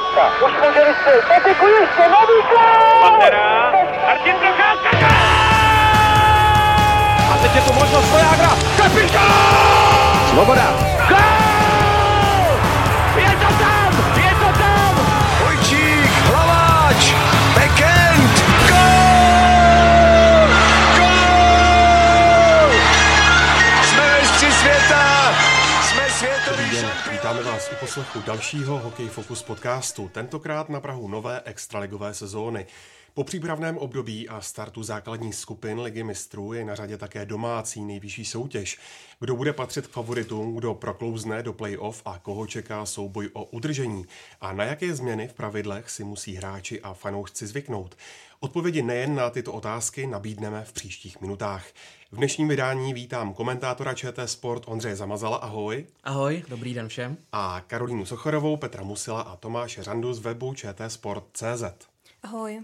Procházka. Už může vystřelit. Patrik Ujiště, nový gól! Pantera. Martin Procházka, gól! A teď je tu možnost pro Jágra. Kapitán! Gól! Svoboda. Gól! Je to tam! Je to tam! Vojčík, Hlaváč, Bekend. Gól! Gól! Jsme mistři světa! Jsme světoví šampioni! Vítáme vás u poslechu dalšího Hokej Focus podcastu, tentokrát na prahu nové extraligové sezóny. Po přípravném období a startu základních skupin Ligy mistrů je na řadě také domácí nejvyšší soutěž. Kdo bude patřit k favoritům, kdo proklouzne do play-off a koho čeká souboj o udržení a na jaké změny v pravidlech si musí hráči a fanoušci zvyknout. Odpovědi nejen na tyto otázky nabídneme v příštích minutách. V dnešním vydání vítám komentátora ČT Sport Ondřeje Zamazala, ahoj. Ahoj, dobrý den všem. A Karolínu Sochorovou, Petra Musila a Tomáše Randu z webu ČT Sport.cz. Ahoj.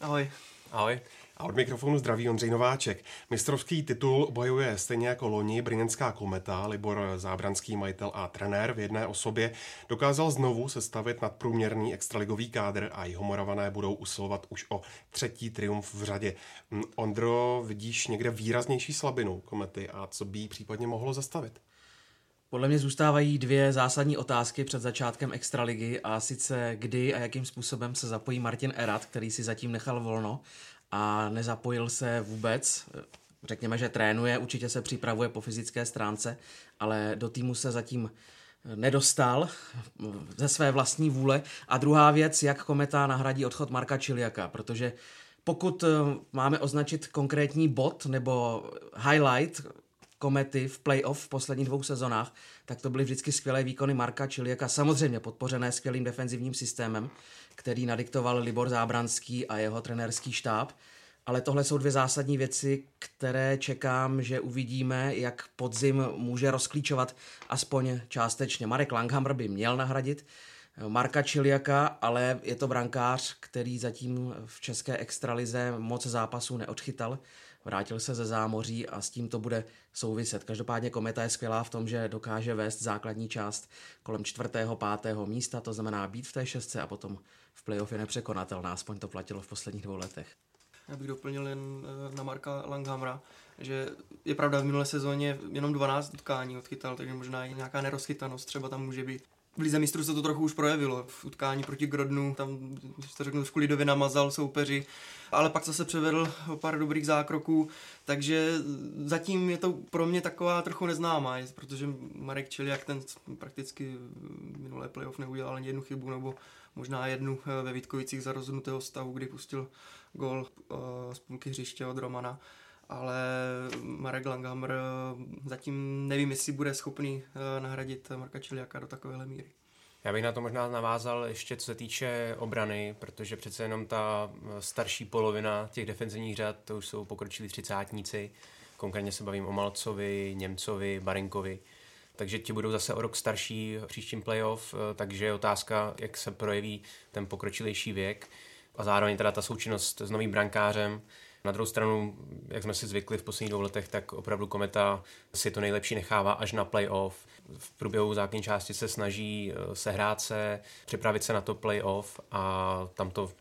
Ahoj. Ahoj. A od mikrofonu zdraví Ondřej Nováček. Mistrovský titul bojuje stejně jako loni brněnská kometa. Libor Zábranský, majitel a trenér v jedné osobě, dokázal znovu sestavit nadprůměrný extraligový kádr a Jihomoravané budou usilovat už o třetí triumf v řadě. Ondro, vidíš někde výraznější slabinu komety a co by jí případně mohlo zastavit? Podle mě zůstávají dvě zásadní otázky před začátkem extraligy, a sice kdy a jakým způsobem se zapojí Martin Erat, který si zatím nechal volno a nezapojil se vůbec. Řekněme, že trénuje, určitě se připravuje po fyzické stránce, ale do týmu se zatím nedostal ze své vlastní vůle. A druhá věc, jak kometa nahradí odchod Marka Čiliaka, protože pokud máme označit konkrétní bod nebo highlight komety v play-off v posledních dvou sezonách, tak to byly vždycky skvělé výkony Marka Čiliaka, samozřejmě podpořené skvělým defenzivním systémem, který nadiktoval Libor Zábranský a jeho trenérský štáb. Ale tohle jsou dvě zásadní věci, které čekám, že uvidíme, jak podzim může rozklíčovat aspoň částečně. Marek Langhammer by měl nahradit Marka Čiliaka, ale je to brankář, který zatím v české extralize moc zápasů neodchytal. Vrátil se ze zámoří a s tím to bude souviset. Každopádně kometa je skvělá v tom, že dokáže vést základní část kolem 4., 5. místa, to znamená být v té 6. a potom v playoff je nepřekonatelná, aspoň to platilo v posledních 2 letech. Já bych doplnil jen na Marka Langhammera, že je pravda, v minulé sezóně jenom 12 utkání odchytal, takže možná i nějaká nerozchytanost třeba tam může být. V Lize mistrů se to trochu už projevilo. V utkání proti Grodnu, tam to řeknu trošku lidově, namazal soupeři, ale pak zase převedl o pár dobrých zákroků, takže zatím je to pro mě taková trochu neznámá, protože Marek Čiliak, ten prakticky minulé playoff neudělal ani jednu chybu, nebo možná jednu ve Vítkovicích za rozhodnutého stavu, kdy pustil gól z půlky hřiště od Romana. Ale Marek Langhammer zatím nevím, jestli bude schopný nahradit Marka Čiliaka do takovéhle míry. Já bych na to možná navázal ještě co se týče obrany, protože přece jenom ta starší polovina těch defenzivních řad, to už jsou pokročilí třicátníci, konkrétně se bavím o Malcovi, Němcovi, Barinkovi, takže ti budou zase o rok starší v příštím playoff, takže je otázka, jak se projeví ten pokročilejší věk a zároveň teda ta součinnost s novým brankářem. Na druhou stranu, jak jsme si zvykli v posledních 2 letech, tak opravdu kometa si to nejlepší nechává až na play-off. V průběhu základní části se snaží sehrát se, připravit se na to play-off a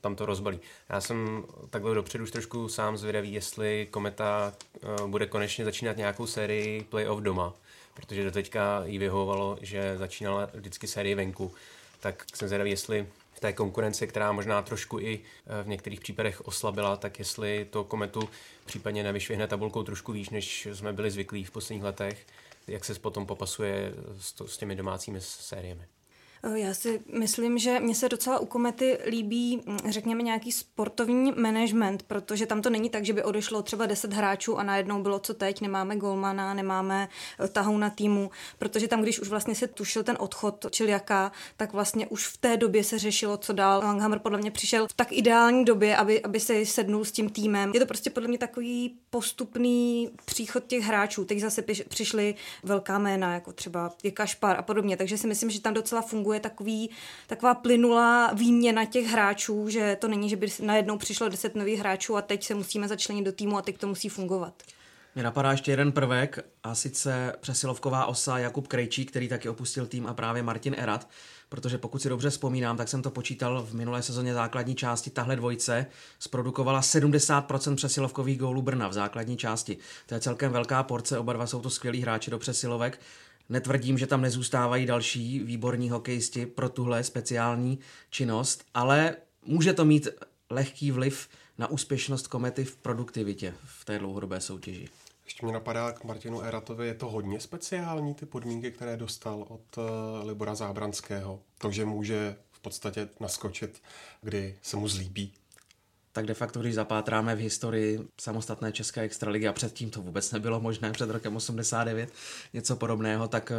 tam to rozbalí. Já jsem takhle dopředu už trošku sám zvědavý, jestli kometa bude konečně začínat nějakou sérii play-off doma, protože doteďka jí vyhovovalo, že začínala vždycky sérii venku. Tak jsem zvědavý, jestli té konkurence, která možná trošku i v některých případech oslabila, tak jestli to kometu případně nevyšvihne tabulkou trošku výš, než jsme byli zvyklí v posledních letech, jak se potom popasuje s těmi domácími sériemi. Já si myslím, že mně se docela u komety líbí, řekněme, nějaký sportovní management, protože tam to není tak, že by odešlo třeba 10 hráčů a najednou bylo co teď, nemáme golmana, nemáme tahouna týmu, protože tam, když už vlastně se tušil ten odchod Čiliaka, tak vlastně už v té době se řešilo, co dál. Langhammer podle mě přišel v tak ideální době, aby se sednul s tím týmem. Je to prostě podle mě takový postupný příchod těch hráčů. Teď zase přišly velká jména, jako třeba je Kašpar a podobně, takže si myslím, že tam docela funguje taková plynulá výměna těch hráčů, že to není, že by najednou přišlo 10 nových hráčů a teď se musíme začlenit do týmu a teď to musí fungovat. Mě napadá ještě jeden prvek, a sice přesilovková osa Jakub Krejčí, který taky opustil tým, a právě Martin Erat, protože pokud si dobře vzpomínám, tak jsem to počítal v minulé sezóně základní části, tahle dvojice zprodukovala 70% přesilovkových gólů Brna v základní části. To je celkem velká porce, oba dva jsou to skvělí hráči do přesilovek. Netvrdím, že tam nezůstávají další výborní hokejisti pro tuhle speciální činnost, ale může to mít lehký vliv na úspěšnost Komety v produktivitě v té dlouhodobé soutěži. Ještě mě napadá k Martinu Eratovi, je to hodně speciální ty podmínky, které dostal od Libora Zábranského. To, že může v podstatě naskočit, kdy se mu zlíbí. Tak de facto, když zapátráme v historii samostatné české extraligy, a předtím to vůbec nebylo možné, před rokem 89, něco podobného, tak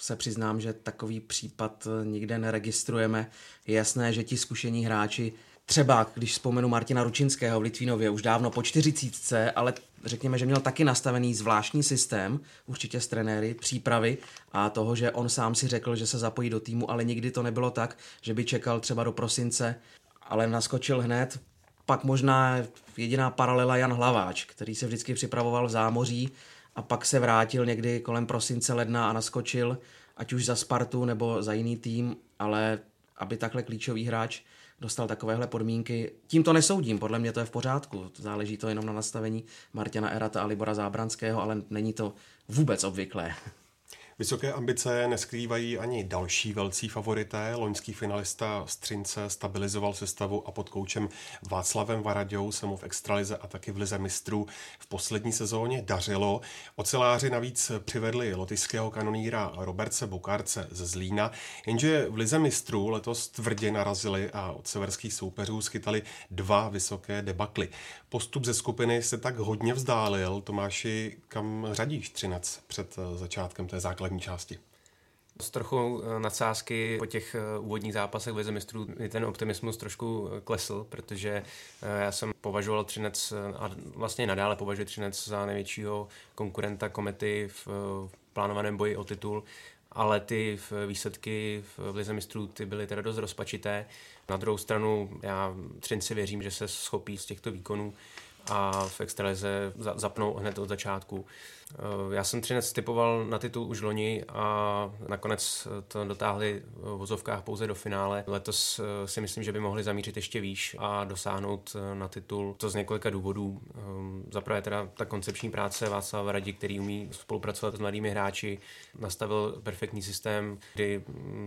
se přiznám, že takový případ nikde neregistrujeme. Je jasné, že ti zkušení hráči, třeba když vzpomenu Martina Ručinského v Litvínově, už dávno po 40, ale řekněme, že měl taky nastavený zvláštní systém, určitě s trenéry, přípravy a toho, že on sám si řekl, že se zapojí do týmu, ale nikdy to nebylo tak, že by čekal třeba do prosince, ale naskočil hned. Pak možná jediná paralela Jan Hlaváč, který se vždycky připravoval v zámoří a pak se vrátil někdy kolem prosince, ledna a naskočil, ať už za Spartu nebo za jiný tým, ale aby takhle klíčový hráč dostal takovéhle podmínky. Tím to nesoudím, podle mě to je v pořádku. Záleží to jenom na nastavení Martina Erata a Libora Zábranského, ale není to vůbec obvyklé. Vysoké ambice neskrývají ani další velcí favorité. Loňský finalista Střince stabilizoval sestavu a pod koučem Václavem Varaďou se mu v extralize a taky v lize mistrů v poslední sezóně dařilo. Oceláři navíc přivedli lotyšského kanoníra Robertese Bukartse ze Zlína, jenže v lize mistrů letos tvrdě narazili a od severských soupeřů schytali 2 vysoké debakly. Postup ze skupiny se tak hodně vzdálil. Tomáši, kam řadíš Střinec před začátkem té základní části? S trochou nadsázky po těch úvodních zápasech v lize mistrů mi ten optimismus trošku klesl, protože já jsem považoval Třinec a vlastně nadále považuji Třinec za největšího konkurenta Komety v plánovaném boji o titul, ale ty výsledky v lize mistrů ty byly teda dost rozpačité. Na druhou stranu já Třinci věřím, že se schopí z těchto výkonů a v extralize zapnou hned od začátku. Já jsem Třinec typoval na titul už loni a nakonec to dotáhli v vozovkách pouze do finále. Letos si myslím, že by mohli zamířit ještě výš a dosáhnout na titul. To z několika důvodů. Zaprvé teda ta koncepční práce Václava Rady, který umí spolupracovat s mladými hráči, nastavil perfektní systém, kdy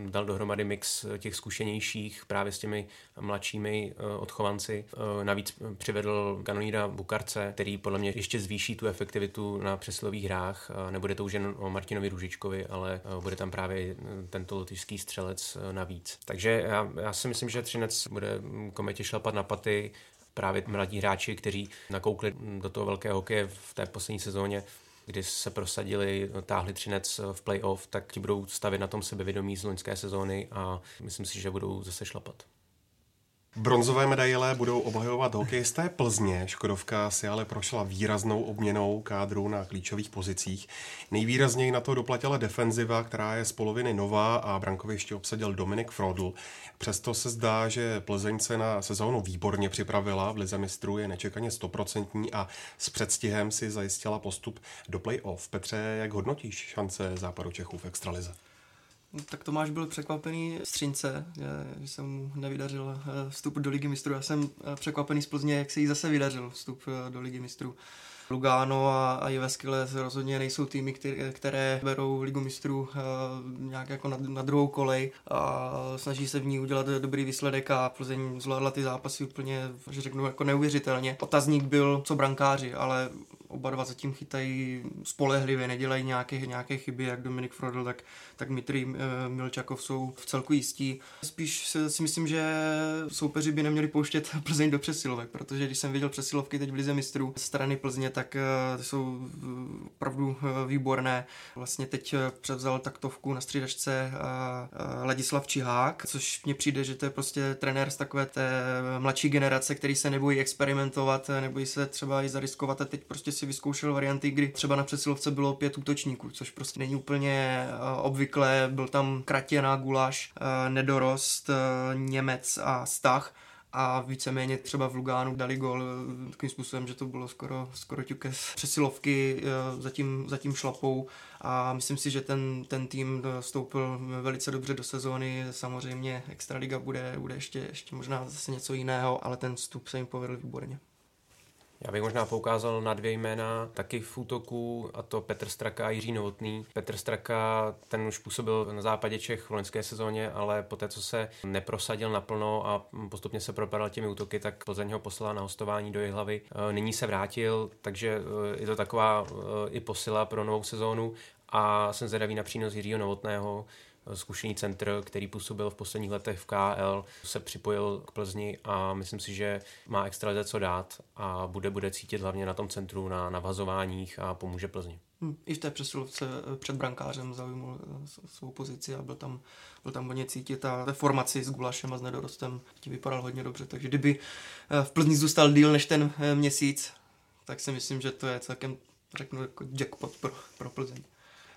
dal dohromady mix těch zkušenějších právě s těmi mladšími odchovanci. Navíc přivedl kanoníra Bukartse, který podle mě ještě zvýší tu efektivitu na přeslování hrách. Nebude to už jen o Martinovi Růžičkovi, ale bude tam právě tento lotyšský střelec navíc. Takže já si myslím, že Třinec bude Kometě šlapat na paty. Právě mladí hráči, kteří nakoukli do toho velkého hokeje v té poslední sezóně, kdy se prosadili, táhli Třinec v playoff, tak ti budou stavět na tom sebevědomí z loňské sezóny a myslím si, že budou zase šlapat. Bronzové medaile budou obhajovat hokejisté Plzně. Škodovka si ale prošla výraznou obměnou kádru na klíčových pozicích. Nejvýrazněji na to doplatila defenziva, která je z poloviny nová a brankoviště obsadil Dominik Frodl. Přesto se zdá, že Plzeň se na sezónu výborně připravila. V lize mistrů je nečekaně 100% a s předstihem si zajistila postup do playoff. Petře, jak hodnotíš šance Západu Čechů v extralize? No, tak Tomáš byl překvapený z Třince, že se mu nevydařil vstup do Ligy mistrů. Já jsem překvapený z Plzně, jak se jí zase vydařil vstup do Ligy mistrů. Lugano a Jyväskylä rozhodně nejsou týmy, které berou Ligu mistrů nějak jako na druhou kolej a snaží se v ní udělat dobrý výsledek a Plzeň zvládla ty zápasy úplně, že řeknu, jako neuvěřitelně. Otazník byl co brankáři, ale oba dva zatím chytají spolehlivě, nedělají nějaké chyby, jak Dominik Frodl, tak Dmitrij Milčakov jsou v celku jistí. Spíš si myslím, že soupeři by neměli pouštět Plzeň do přesilovek, protože když jsem viděl přesilovky teď v lize mistrů strany Plzně, tak jsou opravdu výborné. Vlastně teď převzal taktovku na střídačce Ladislav Čihák, což mně přijde, že to je prostě trenér z takové té mladší generace, který se nebojí experimentovat, nebojí se třeba i zariskovat a teď prostě si vyzkoušel varianty, kdy třeba na přesilovce bylo 5 útočníků, což prostě není úplně obvyklé. Byl tam Kratěna, Guláš, Nedorost, Němec a Stach. a víceméně třeba v Lugánu dali gól takým způsobem, že to bylo skoro ťukes přesilovky zatím šlapou, a myslím si, že ten tým dostoupil velice dobře do sezóny. Samozřejmě extraliga bude ještě možná zase něco jiného, ale ten vstup se jim povedl výborně. Já bych možná poukázal na dvě jména taky v útoku, a to Petr Straka a Jiří Novotný. Petr Straka, ten už působil na západě Čech v loňské sezóně, ale poté, co se neprosadil naplno a postupně se propadal těmi útoky, tak Plzeň ho poslala na hostování do Jihlavy. Nyní se vrátil, takže je to taková i posila pro novou sezónu, a jsem zvědavý na přínos Jiřího Novotného. Zkušený centr, který působil v posledních letech v KL, se připojil k Plzni a myslím si, že má extralize co dát a bude cítit hlavně na tom centru, na navazováních, a pomůže Plzni. I v té přesilovce před brankářem zaujmul svou pozici a byl tam hodně cítit, a ve formaci s Gulašem a s Nedorostem vypadal hodně dobře, takže kdyby v Plzni zůstal díl než ten měsíc, tak si myslím, že to je celkem, řeknu, jako jackpot pro Plzeň.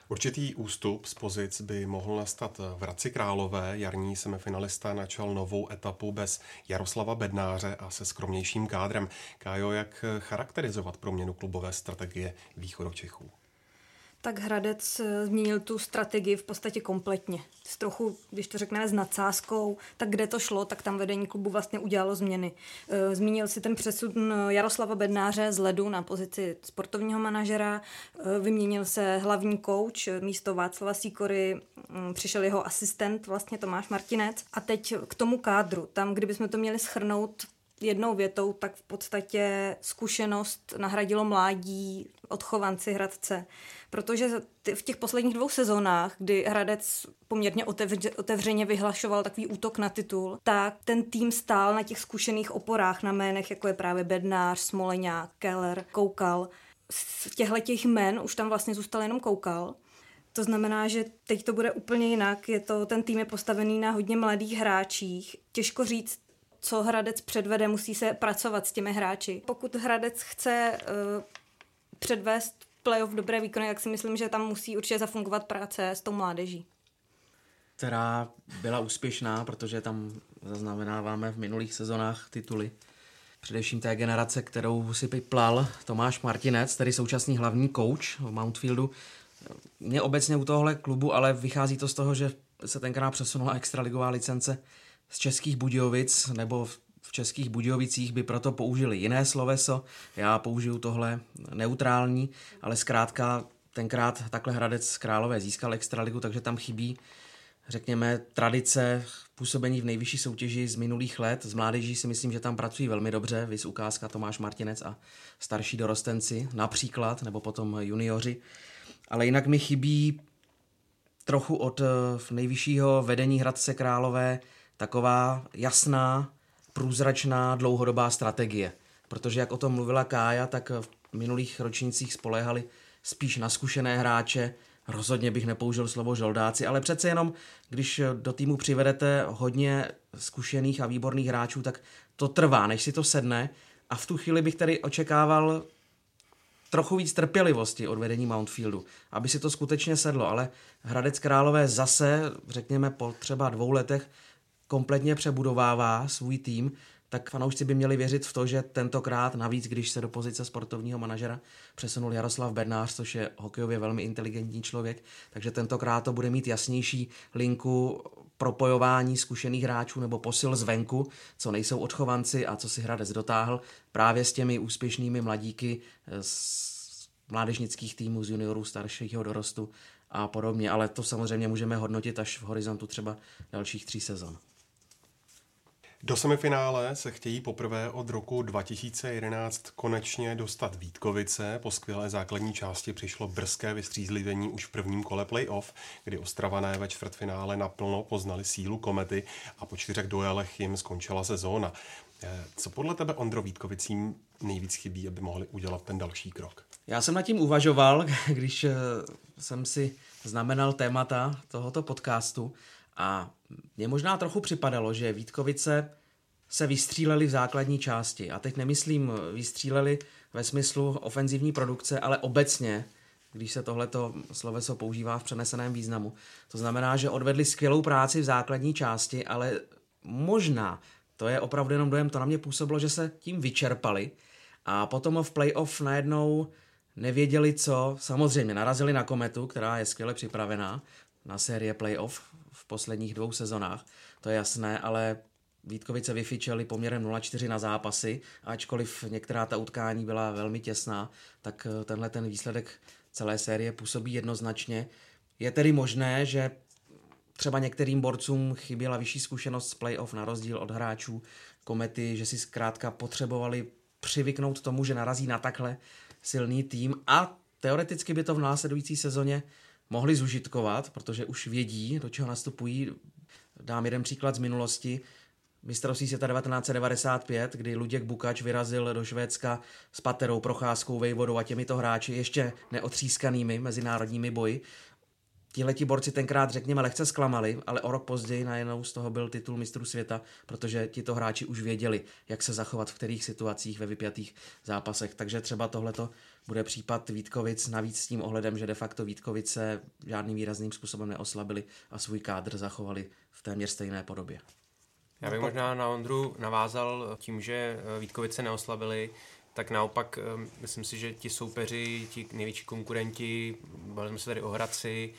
Určitý ústup z pozic by mohl nastat v Hradci Králové. Jarní semifinalista načal novou etapu bez Jaroslava Bednáře a se skromnějším kádrem. Kájo, jak charakterizovat proměnu klubové strategie Východočechů? Tak Hradec změnil tu strategii v podstatě kompletně. S trochu, když to řekneme, s nadsázkou, tak kde to šlo, tak tam vedení klubu vlastně udělalo změny. Zmínil si ten přesun Jaroslava Bednáře z ledu na pozici sportovního manažera, vyměnil se hlavní kouč, místo Václava Sýkory přišel jeho asistent, vlastně Tomáš Martinec. A teď k tomu kádru, tam kdybychom to měli shrnout jednou větou, tak v podstatě zkušenost nahradilo mládí, odchovanci Hradce. Protože v těch posledních dvou sezónách, kdy Hradec poměrně otevřeně vyhlašoval takový útok na titul, tak ten tým stál na těch zkušených oporách, na jménech, jako je právě Bednář, Smoleňák, Keller, Koukal. Z těchto jmen už tam vlastně zůstal jenom Koukal. To znamená, že teď to bude úplně jinak. Ten tým je postavený na hodně mladých hráčích. Těžko říct, co Hradec předvede, musí se pracovat s těmi hráči. Pokud Hradec chce předvést playoff dobré výkony, tak si myslím, že tam musí určitě zafungovat práce s tou mládeží. Která byla úspěšná, protože tam zaznamenáváme v minulých sezonách tituly. Především té generace, kterou si plal Tomáš Martinec, tedy současný hlavní kouč v Mountfieldu. Mě obecně u tohohle klubu, ale vychází to z toho, že se tenkrát přesunula extraligová licence z Českých Budějovic, nebo v Českých Budějovicích by proto použili jiné sloveso, já použiju tohle neutrální, ale zkrátka tenkrát takhle Hradec Králové získal extraligu, takže tam chybí, řekněme, tradice působení v nejvyšší soutěži z minulých let. Z mládeží si myslím, že tam pracují velmi dobře, viz ukázka Tomáš Martinec a starší dorostenci například, nebo potom junioři, ale jinak mi chybí trochu od nejvyššího vedení Hradce Králové taková jasná, průzračná, dlouhodobá strategie. Protože jak o tom mluvila Kája, tak v minulých ročnících spoléhali spíš na zkušené hráče. Rozhodně bych nepoužil slovo žoldáci, ale přece jenom, když do týmu přivedete hodně zkušených a výborných hráčů, tak to trvá, než si to sedne. A v tu chvíli bych tady očekával trochu víc trpělivosti od vedení Mountfieldu, aby si to skutečně sedlo. Ale Hradec Králové zase, řekněme, po třeba 2 letech kompletně přebudovává svůj tým, tak fanoušci by měli věřit v to, že tentokrát, navíc když se do pozice sportovního manažera přesunul Jaroslav Bednář, což je hokejově velmi inteligentní člověk, takže tentokrát to bude mít jasnější linku propojování zkušených hráčů nebo posil zvenku, co nejsou odchovanci a co si Hradec dotáhl právě s těmi úspěšnými mladíky z mládežnických týmů, z juniorů, staršího dorostu a podobně, ale to samozřejmě můžeme hodnotit až v horizontu třeba dalších 3 sezon. Do semifinále se chtějí poprvé od roku 2011 konečně dostat Vítkovice. Po skvělé základní části přišlo brzké vystřízlivění už v prvním kole playoff, kdy Ostravané ve čtvrtfinále naplno poznali sílu Komety a po 4 duelech jim skončila sezóna. Co podle tebe, Ondro, Vítkovicím nejvíc chybí, aby mohli udělat ten další krok? Já jsem nad tím uvažoval, když jsem si znamenal témata tohoto podcastu, a mně možná trochu připadalo, že Vítkovice se vystříleli v základní části. A teď nemyslím vystříleli ve smyslu ofenzivní produkce, ale obecně, když se tohleto sloveso používá v přeneseném významu. To znamená, že odvedli skvělou práci v základní části, ale možná To je opravdu jenom dojem, to na mě působilo, že se tím vyčerpali a potom v playoff najednou nevěděli co, samozřejmě narazili na kometu, která je skvěle připravená na série playoff v posledních 2 sezonách, to je jasné, ale Vítkovice vyfičeli poměrem 0-4 na zápasy, ačkoliv některá ta utkání byla velmi těsná, tak tenhle ten výsledek celé série působí jednoznačně. Je tedy možné, že třeba některým borcům chyběla vyšší zkušenost z playoff na rozdíl od hráčů Komety, že si zkrátka potřebovali přivyknout tomu, že narazí na takhle silný tým a teoreticky by to v následující sezóně mohli zužitkovat, protože už vědí, do čeho nastupují. Dám jeden příklad z minulosti. Mistrovství světa 1995, kdy Luděk Bukač vyrazil do Švédska s Paterou, Procházkou, Vejvodou a těmito hráči ještě neotřískanými mezinárodními boji. Tihleti borci tenkrát, řekněme, lehce zklamali, ale o rok později najednou z toho byl titul mistrů světa, protože tito hráči už věděli, jak se zachovat v kterých situacích ve vypjatých zápasech. Takže třeba tohleto bude případ Vítkovic, navíc s tím ohledem, že de facto Vítkovice žádným výrazným způsobem neoslabili a svůj kádr zachovali v téměř stejné podobě. Já bych možná na Ondru navázal tím, že Vítkovice neoslabili, tak naopak myslím si, že ti soupeři, ti největší konkurenti, bavili jsme se tady o Hradci,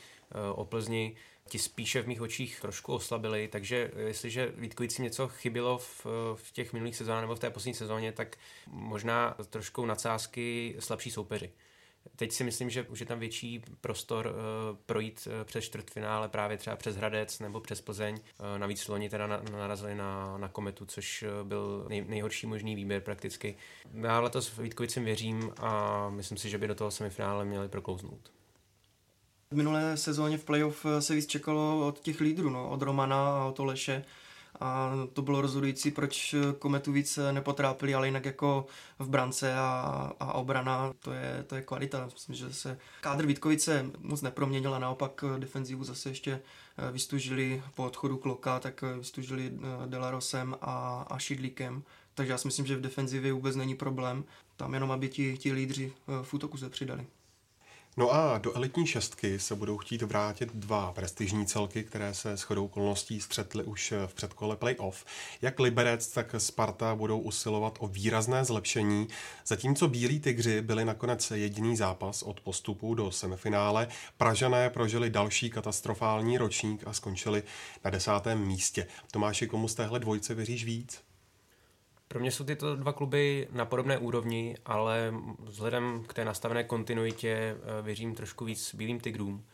o Plzni, ti spíše v mých očích trošku oslabili, takže jestliže Vítkovicím něco chybilo v těch minulých sezónách nebo v té poslední sezóně, tak možná trošku nadsázky slabší soupeři. Teď si myslím, že už je tam větší prostor projít přes čtvrtfinále, právě třeba přes Hradec nebo přes Plzeň. Navíc loni teda narazili na Kometu, což byl nejhorší možný výběr prakticky. Já letos Vítkovicím věřím a myslím si, že by do toho semifinále měli proklouznout. V minulé sezóně v playoff se víc čekalo od těch lídrů, od Romana a od Toleše. A to bylo rozhodující, proč Kometu víc nepotrápili, ale jinak jako v brance a obrana, to je kvalita. Myslím, že se kádr Vítkovice moc neproměnila, naopak defenzivu zase ještě vystužili po odchodu Kloka, tak vystužili Delarosem a Šidlíkem. Takže já si myslím, že v defenzivě vůbec není problém, tam jenom aby ti lídři v útoku se přidali. No a do elitní šestky se budou chtít vrátit 2 prestižní celky, které se shodou okolností střetly už v předkole playoff. Jak Liberec, tak Sparta budou usilovat o výrazné zlepšení, zatímco Bílí tygři byli nakonec jediný zápas od postupu do semifinále. Pražané prožili další katastrofální ročník a skončili na 10. místě. Tomáši, komu z téhle dvojce věříš víc? Pro mě jsou tyto 2 kluby na podobné úrovni, ale vzhledem k té nastavené kontinuitě věřím trošku víc Bílým tygrům.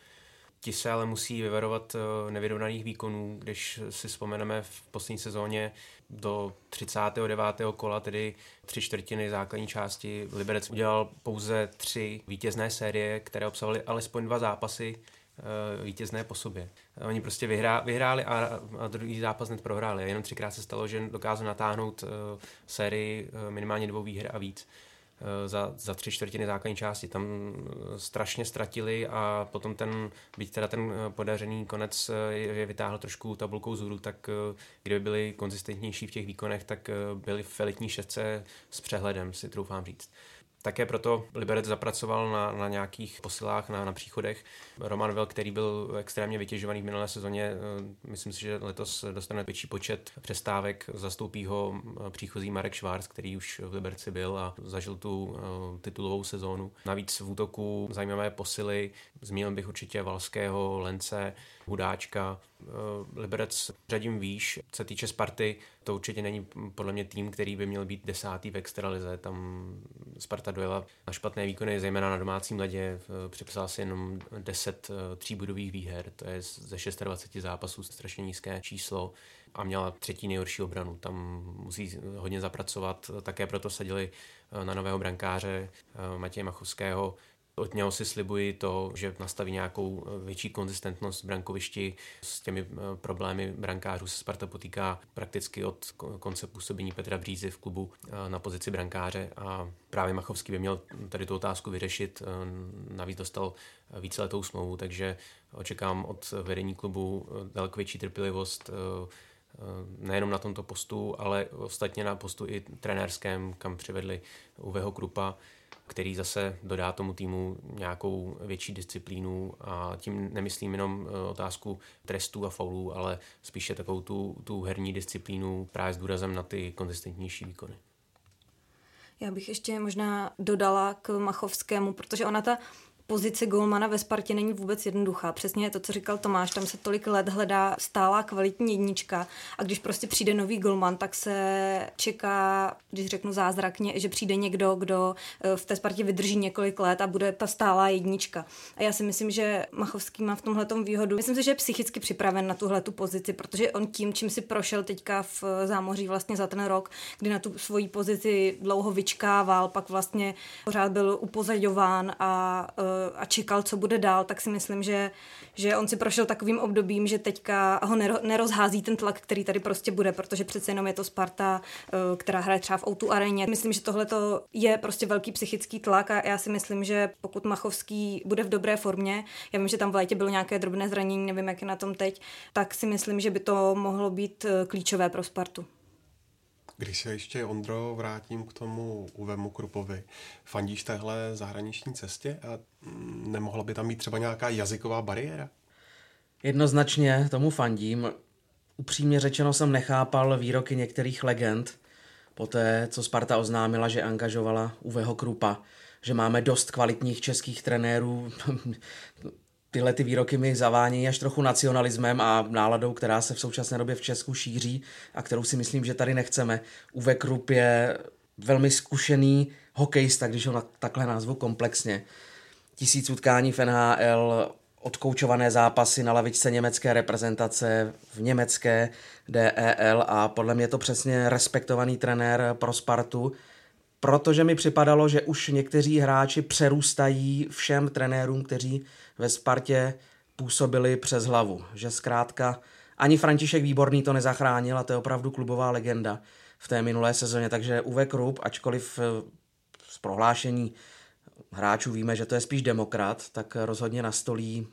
Ti se ale musí vyvarovat nevyrovnaných výkonů, když si vzpomeneme v poslední sezóně do 39. kola, tedy 3/4 základní části. Liberec udělal pouze 3 vítězné série, které obsahovaly alespoň 2 zápasy vítězné po sobě. Oni prostě vyhráli a druhý zápas hned prohráli. Jenom 3krát se stalo, že dokázali natáhnout sérii minimálně 2 výher a víc za 3/4 základní části. Tam strašně ztratili a potom byť teda ten podařený konec je vytáhl trošku tabulkou zůru, tak kdyby byli konzistentnější v těch výkonech, tak byli v elitní šestce s přehledem, si troufám říct. Také proto Liberec zapracoval na nějakých posilách, na příchodech. Roman Vil, který byl extrémně vytěžovaný v minulé sezóně, myslím si, že letos dostane větší počet přestávek. Zastoupí ho příchozí Marek Švárc, který už v Liberci byl a zažil tu titulovou sezónu. Navíc v útoku zajímavé posily. Zmínil bych určitě Valského, Lence, Hudáčka. Liberec řadím výš. Co týče Sparty, to určitě není podle mě tým, který by měl být 10. v extralize. Tam Sparta dojela na špatné výkony, zejména na domácím ledě. Připsala si jenom 10 tříbodových výher, to je ze 26 zápasů strašně nízké číslo a měla 3. nejhorší obranu. Tam musí hodně zapracovat, také proto sadili na nového brankáře Matěje Machovského. Od něho si slibuji to, že nastaví nějakou větší konzistentnost v brankovišti. S těmi problémy brankářů se Sparta potýká prakticky od konce působení Petra Břízy v klubu na pozici brankáře a právě Machovský by měl tady tu otázku vyřešit. Navíc dostal víceletou smlouvu, takže očekám od vedení klubu daleko větší trpělivost, nejenom na tomto postu, ale ostatně na postu i trenérském, kam přivedli Uweho Kruppa, který zase dodá tomu týmu nějakou větší disciplínu, a tím nemyslím jenom otázku trestů a faulů, ale spíše takovou tu herní disciplínu právě s důrazem na ty konzistentnější výkony. Já bych ještě možná dodala k Machovskému, protože ona ta pozice gólmana ve Spartě není vůbec jednoduchá. Přesně to, co říkal Tomáš, tam se tolik let hledá stálá kvalitní jednička a když prostě přijde nový gólman, tak se čeká, když řeknu zázrakně, že přijde někdo, kdo v té Spartě vydrží několik let a bude ta stálá jednička. A já si myslím, že Machovský má v tomhletom výhodu. Myslím si, že je psychicky připraven na tuhletu pozici, protože on tím, čím si prošel teďka v Zámoří vlastně za ten rok, kdy na tu svoji pozici dlouho vyčkával, pak vlastně pořád byl upozaďován a čekal, co bude dál, tak si myslím, že on si prošel takovým obdobím, že teďka ho nerozhází ten tlak, který tady prostě bude, protože přece jenom je to Sparta, která hraje třeba v O2 aréně. Myslím, že tohleto je prostě velký psychický tlak a já si myslím, že pokud Machovský bude v dobré formě, já vím, že tam v létě bylo nějaké drobné zranění, nevím, jak je na tom teď, tak si myslím, že by to mohlo být klíčové pro Spartu. Když se ještě, Ondro, vrátím k tomu Uwemu Kruppovi. Fandíš téhle zahraniční cestě a nemohla by tam být třeba nějaká jazyková bariéra? Jednoznačně tomu fandím. Upřímně řečeno jsem nechápal výroky některých legend po té, co Sparta oznámila, že angažovala Uweho Kruppa, že máme dost kvalitních českých trenérů. Tyhle ty výroky mi zavánějí až trochu nacionalismem a náladou, která se v současné době v Česku šíří a kterou si myslím, že tady nechceme. Uwe Krupp je velmi zkušený hokejista, když ho takhle názvu komplexně. 1000 utkání v NHL, odkoučované zápasy na lavičce německé reprezentace v německé DEL a podle mě to přesně respektovaný trenér pro Spartu, protože mi připadalo, že už někteří hráči přerůstají všem trenérům, kteří ve Spartě působili přes hlavu. Že zkrátka ani František Výborný to nezachránil a to je opravdu klubová legenda v té minulé sezóně. Takže Uwe Krupp, ačkoliv z prohlášení hráčů víme, že to je spíš demokrat, tak rozhodně nastolí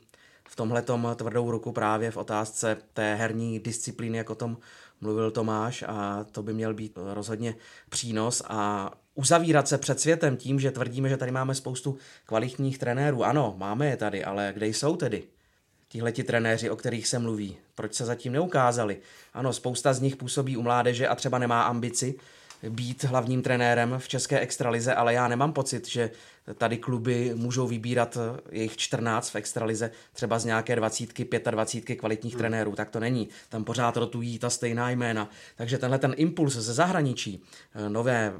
v tomhletom tvrdou ruku právě v otázce té herní disciplíny, jak o tom mluvil Tomáš, a to by měl být rozhodně přínos a uzavírat se před světem tím, že tvrdíme, že tady máme spoustu kvalitních trenérů. Ano, máme je tady, ale kde jsou tedy tihleti trenéři, o kterých se mluví? Proč se zatím neukázali? Ano, spousta z nich působí u mládeže a třeba nemá ambici být hlavním trenérem v české extralize, ale já nemám pocit, že tady kluby můžou vybírat jejich 14 v extralize třeba z nějaké 20, 25 kvalitních trenérů, tak to není. Tam pořád rotují ta stejná jména. Takže tenhle ten impuls ze zahraničí, nové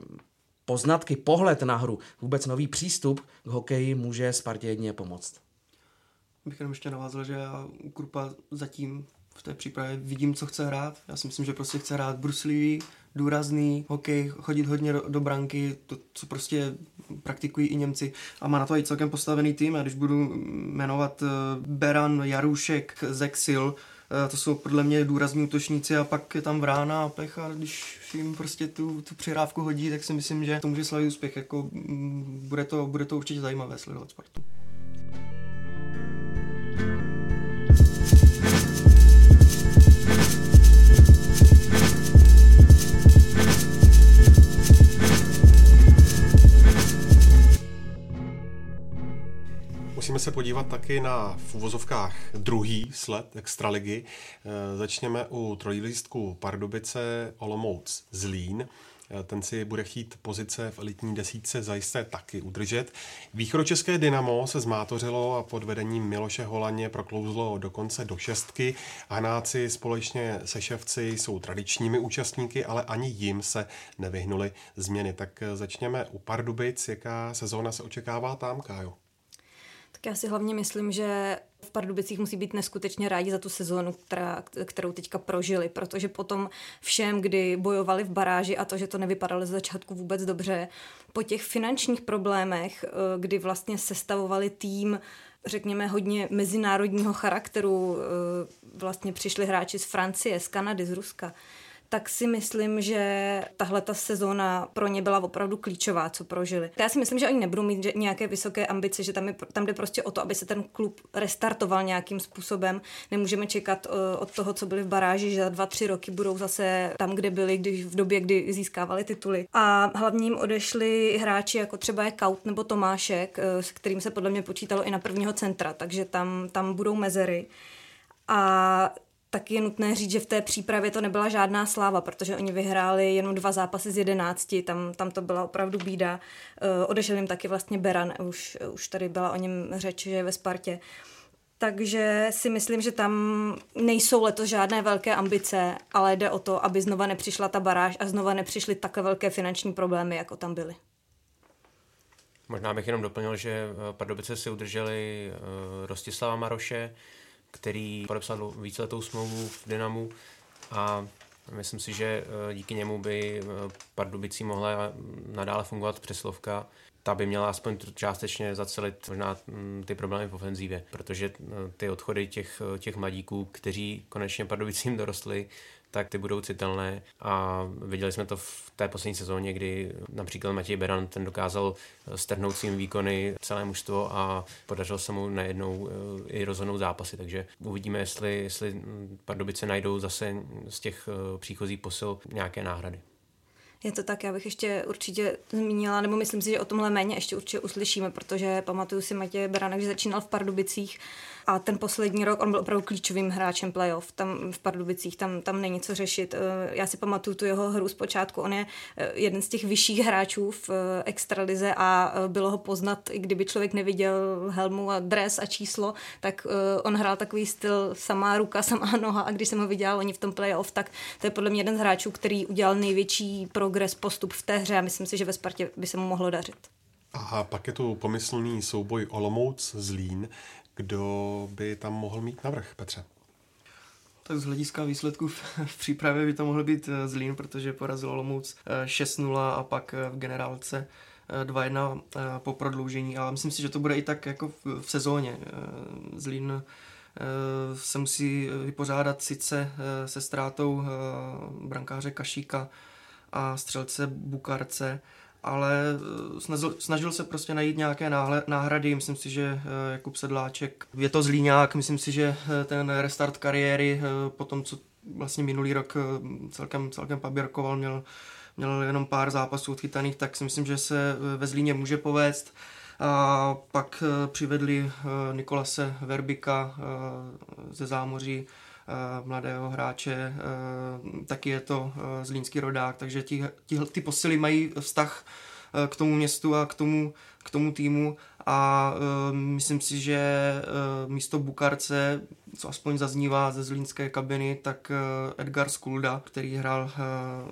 poznatky, pohled na hru, vůbec nový přístup k hokeji může Spartě jedině pomoct. Bych jenom ještě navázal, že já u Kruppa zatím v té přípravě vidím, co chce hrát. Já si myslím, že prostě chce hrát bruslivý, důrazný hokej, chodit hodně do branky, to, co prostě praktikují i Němci. A má na to i celkem postavený tým. A když budu jmenovat Beran, Jarušek, Zexil, to jsou podle mě důrazní útočníci a pak je tam Vrána a Pech a když jim prostě tu přihrávku hodí, tak si myslím, že to může slavit úspěch. Jako, bude to určitě zajímavé sledovat Spartu. Musíme se podívat taky na, v uvozovkách, druhý sled extraligy. Začněme u trojlístku Pardubice, Olomouc, Zlín. Ten si bude chtít pozice v elitní desítce zajisté taky udržet. Východočeské Dynamo se zmátořilo a pod vedením Miloše Holaně proklouzlo dokonce do 6. Hanáci společně se Ševci jsou tradičními účastníky, ale ani jim se nevyhnuly změny. Tak začněme u Pardubic. Jaká sezóna se očekává tam, Kájo? Tak já si hlavně myslím, že v Pardubicích musí být neskutečně rádi za tu sezónu, kterou teďka prožili, protože potom všem, kdy bojovali v baráži a to, že to nevypadalo ze začátku vůbec dobře, po těch finančních problémech, kdy vlastně sestavovali tým, řekněme, hodně mezinárodního charakteru, vlastně přišli hráči z Francie, z Kanady, z Ruska, tak si myslím, že tahle ta sezóna pro ně byla opravdu klíčová, co prožili. Já si myslím, že oni nebudou mít nějaké vysoké ambice, že tam jde prostě o to, aby se ten klub restartoval nějakým způsobem. Nemůžeme čekat od toho, co byli v baráži, že za 2-3 roky budou zase tam, kde byli, když v době, kdy získávali tituly. A hlavně jim odešli hráči jako třeba je Kaut nebo Tomášek, s kterým se podle mě počítalo i na prvního centra, takže tam budou mezery. A tak je nutné říct, že v té přípravě to nebyla žádná sláva, protože oni vyhráli jenom 2 zápasy z 11, tam to byla opravdu bída. Odešel jim taky vlastně Beran, už tady byla o něm řeč, že je ve Spartě. Takže si myslím, že tam nejsou letos žádné velké ambice, ale jde o to, aby znova nepřišla ta baráž a znova nepřišly takové velké finanční problémy, jako tam byly. Možná bych jenom doplnil, že Pardubice si udrželi Rostislava Maroše, který podepsal víceletou smlouvu v Dynamu, a myslím si, že díky němu by Pardubicí mohla nadále fungovat přeslovka. Ta by měla aspoň částečně zacelit možná ty problémy v ofenzívě, protože ty odchody těch mladíků, kteří konečně Pardubicím dorostli, tak ty budou citelné, a viděli jsme to v té poslední sezóně, kdy například Matěj Beran, ten dokázal strhnout svým výkony celé mužstvo a podařilo se mu najednou i rozhodnout zápasy, takže uvidíme, jestli Pardubice najdou zase z těch příchozích posil nějaké náhrady. Je to tak, já bych ještě určitě zmínila, nebo myslím si, že o tomhle méně ještě určitě uslyšíme, protože pamatuju si Matěje Berana, že začínal v Pardubicích a ten poslední rok on byl opravdu klíčovým hráčem playoff tam v Pardubicích, tam není co řešit. Já si pamatuju tu jeho hru zpočátku, on je jeden z těch vyšších hráčů v extralize a bylo ho poznat, i kdyby člověk neviděl helmu a dres a číslo, tak on hrál takový styl samá ruka, samá noha, a když jsem ho viděla oni v tom playoff, tak to je podle mě jeden z hráčů, který udělal největší progres, postup v té hře, a myslím si, že ve Spartě by se mu mohlo dařit. A pak je tu pomyslný souboj Olomouc-Zlín. Kdo by tam mohl mít navrch, Petře? Tak z hlediska výsledků v přípravě by to mohl být Zlín, protože porazil Olomouc 6-0 a pak v generálce 2-1 po prodloužení. A myslím si, že to bude i tak jako v sezóně. Zlín se musí vypořádat sice se ztrátou brankáře Kašíka a střelce Bukartse, ale snažil se prostě najít nějaké náhrady. Myslím si, že Jakub Sedláček je to Zlíňák, myslím si, že ten restart kariéry po tom, co vlastně minulý rok celkem paběrkoval, měl jenom pár zápasů odchytaných, tak si myslím, že se ve Zlíně může povést. A pak přivedli Nikolase Verbika ze Zámoří, mladého hráče, taky je to zlínský rodák, takže ty posily mají vztah k tomu městu a k tomu týmu, a myslím si, že místo Bukartse, co aspoň zaznívá ze zlínské kabiny, tak Edgar Skulda, který hrál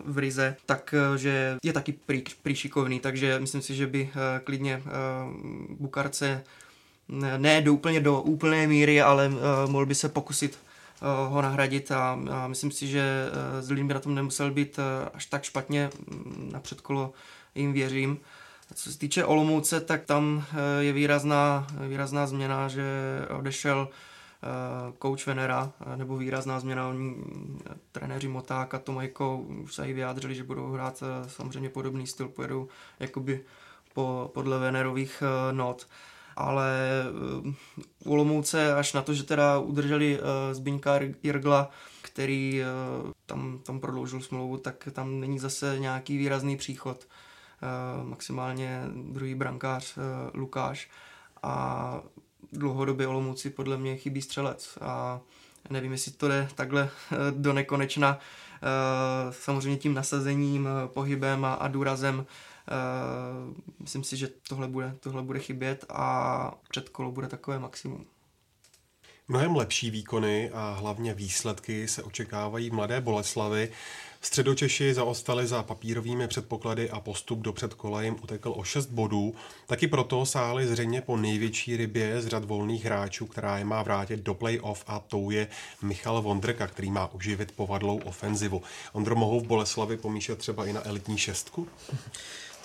v Rize, takže je taky příšikovný, takže myslím si, že by klidně Bukartse ne do úplné míry, ale mohl by se pokusit ho nahradit, a myslím si, že Zlín by na tom nemusel být až tak špatně, na předkolo jim věřím. Co se týče Olomouce, tak tam je výrazná změna, že odešel coach Venera, nebo výrazná změna, oni trenéři Moták a Tomajko už se i vyjádřili, že budou hrát samozřejmě podobný styl, pojedou jakoby podle Venerových not. Ale u Olomouce až na to, že teda udrželi Zbyňka Jirgla, který tam prodloužil smlouvu, tak tam není zase nějaký výrazný příchod. Maximálně druhý brankář Lukáš, a dlouhodobě Olomouci podle mě chybí střelec. A nevím, jestli to jde takhle do nekonečna. Samozřejmě tím nasazením, pohybem a důrazem. Myslím si, že tohle bude chybět a předkolo bude takové maximum. Mnohem lepší výkony a hlavně výsledky se očekávají v Mladé Boleslavi. Středočeši zaostali za papírovými předpoklady a postup do předkola jim utekl o 6 bodů. Taky proto sáhli zřejmě po největší rybě z řad volných hráčů, která je má vrátit do playoff, a tou je Michal Vondrka, který má uživit povadlou ofenzivu. Ondro, mohou v Boleslavi pomýšlet třeba i na elitní šestku?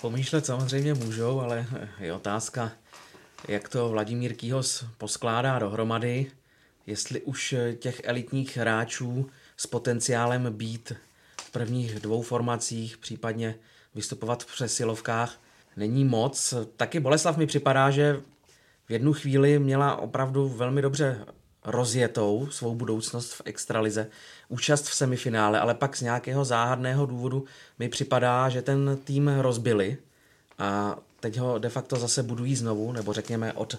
Pomýšlet samozřejmě můžou, ale je otázka, jak to Vladimír Kýhos poskládá dohromady, jestli už těch elitních hráčů s potenciálem být v prvních dvou formacích, případně vystupovat v přesilovkách, není moc. Taky Boleslav mi připadá, že v jednu chvíli měla opravdu velmi dobře rozjetou svou budoucnost v extralize, účast v semifinále, ale pak z nějakého záhadného důvodu mi připadá, že ten tým rozbili a teď ho de facto zase budují znovu, nebo řekněme od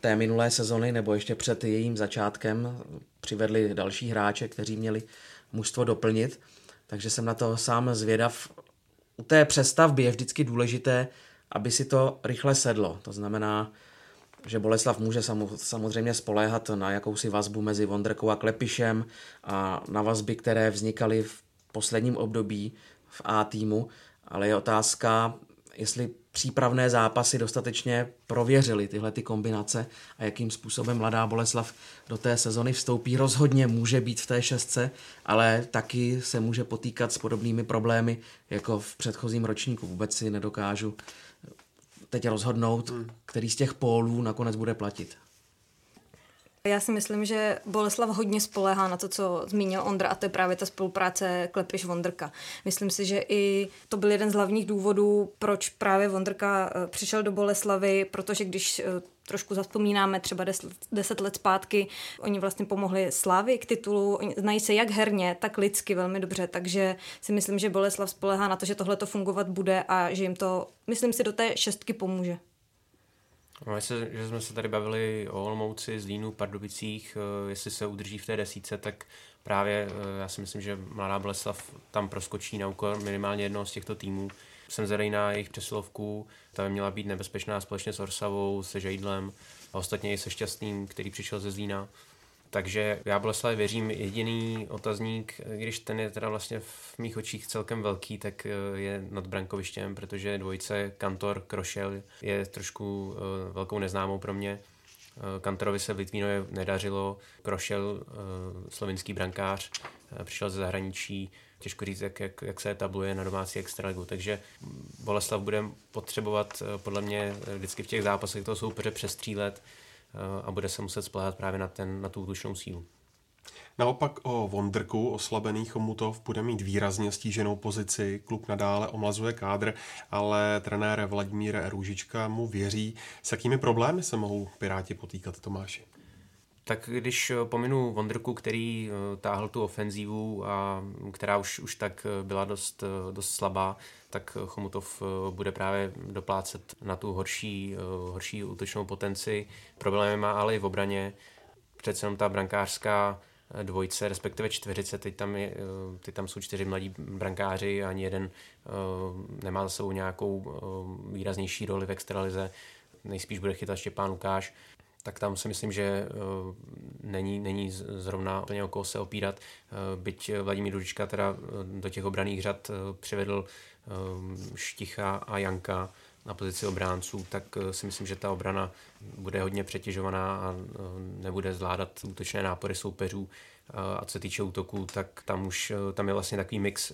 té minulé sezony, nebo ještě před jejím začátkem přivedli další hráče, kteří měli mužstvo doplnit, takže jsem na to sám zvědav. U té přestavby je vždycky důležité, aby si to rychle sedlo, to znamená, že Boleslav může samozřejmě spoléhat na jakousi vazbu mezi Vondrkou a Klepišem a na vazby, které vznikaly v posledním období v A týmu, ale je otázka, jestli přípravné zápasy dostatečně prověřily tyhle ty kombinace a jakým způsobem mladá Boleslav do té sezony vstoupí. Rozhodně může být v té šestce, ale taky se může potýkat s podobnými problémy jako v předchozím ročníku. Vůbec si nedokážu teď rozhodnout, který z těch pólů nakonec bude platit. Já si myslím, že Boleslav hodně spoléhá na to, co zmínil Ondra, a to je právě ta spolupráce Klepiš-Vondrka. Myslím si, že i to byl jeden z hlavních důvodů, proč právě Vondrka přišel do Boleslavy, protože když trošku zavzpomínáme třeba 10 let zpátky, oni vlastně pomohli Slavii k titulu, oni znají se jak herně, tak lidsky velmi dobře, takže si myslím, že Boleslav spoléhá na to, že tohle to fungovat bude a že jim to, myslím si, do té šestky pomůže. No, že jsme se tady bavili o Olomouci, Zlínu, Pardubicích, jestli se udrží v té desíce, tak právě já si myslím, že mladá Boleslav tam proskočí na úkor minimálně jednoho z těchto týmů. Jsem zvedavý na jejich přesilovku, ta by měla být nebezpečná společně s Orsavou, se Žejdlem a ostatně i se Šťastným, který přišel ze Zlína. Takže já Boleslavě věřím, jediný otazník, když ten je teda vlastně v mých očích celkem velký, tak je nad brankovištěm, protože dvojice Kantor, Krošel je trošku velkou neznámou pro mě. Kantorovi se v Litvínově nedařilo, Krošel, slovinský brankář, přišel ze zahraničí, těžko říct, jak se etabluje na domácí extraligu. Takže Boleslav bude potřebovat podle mě vždycky v těch zápasech toho soupeře přestřílet a bude se muset spoléhat právě na tu útočnou sílu. Naopak o Vondrku, oslabený Chomutov, bude mít výrazně stíženou pozici, klub nadále omlazuje kádr, ale trenér Vladimír Růžička mu věří. S jakými problémy se mohou Piráti potýkat, Tomáši? Tak když pominu Vondrku, který táhl tu ofenzívu a která už tak byla dost slabá, tak Chomutov bude právě doplácet na tu horší útočnou potenci. Problémy má ale i v obraně. Přece jenom ta brankářská dvojice, respektive čtveřice, teď tam jsou 4 mladí brankáři a ani jeden nemá za sebou nějakou výraznější roli v extralize. Nejspíš bude chytat Štěpán Lukáš. Tak tam si myslím, že není zrovna úplně o koho se opírat. Byť Vladimír Růžička teda do těch obranných řad přivedl Šticha a Janka na pozici obránců, tak si myslím, že ta obrana bude hodně přetěžovaná a nebude zvládat útočné nápory soupeřů. A co se týče útoku, tak tam je vlastně takový mix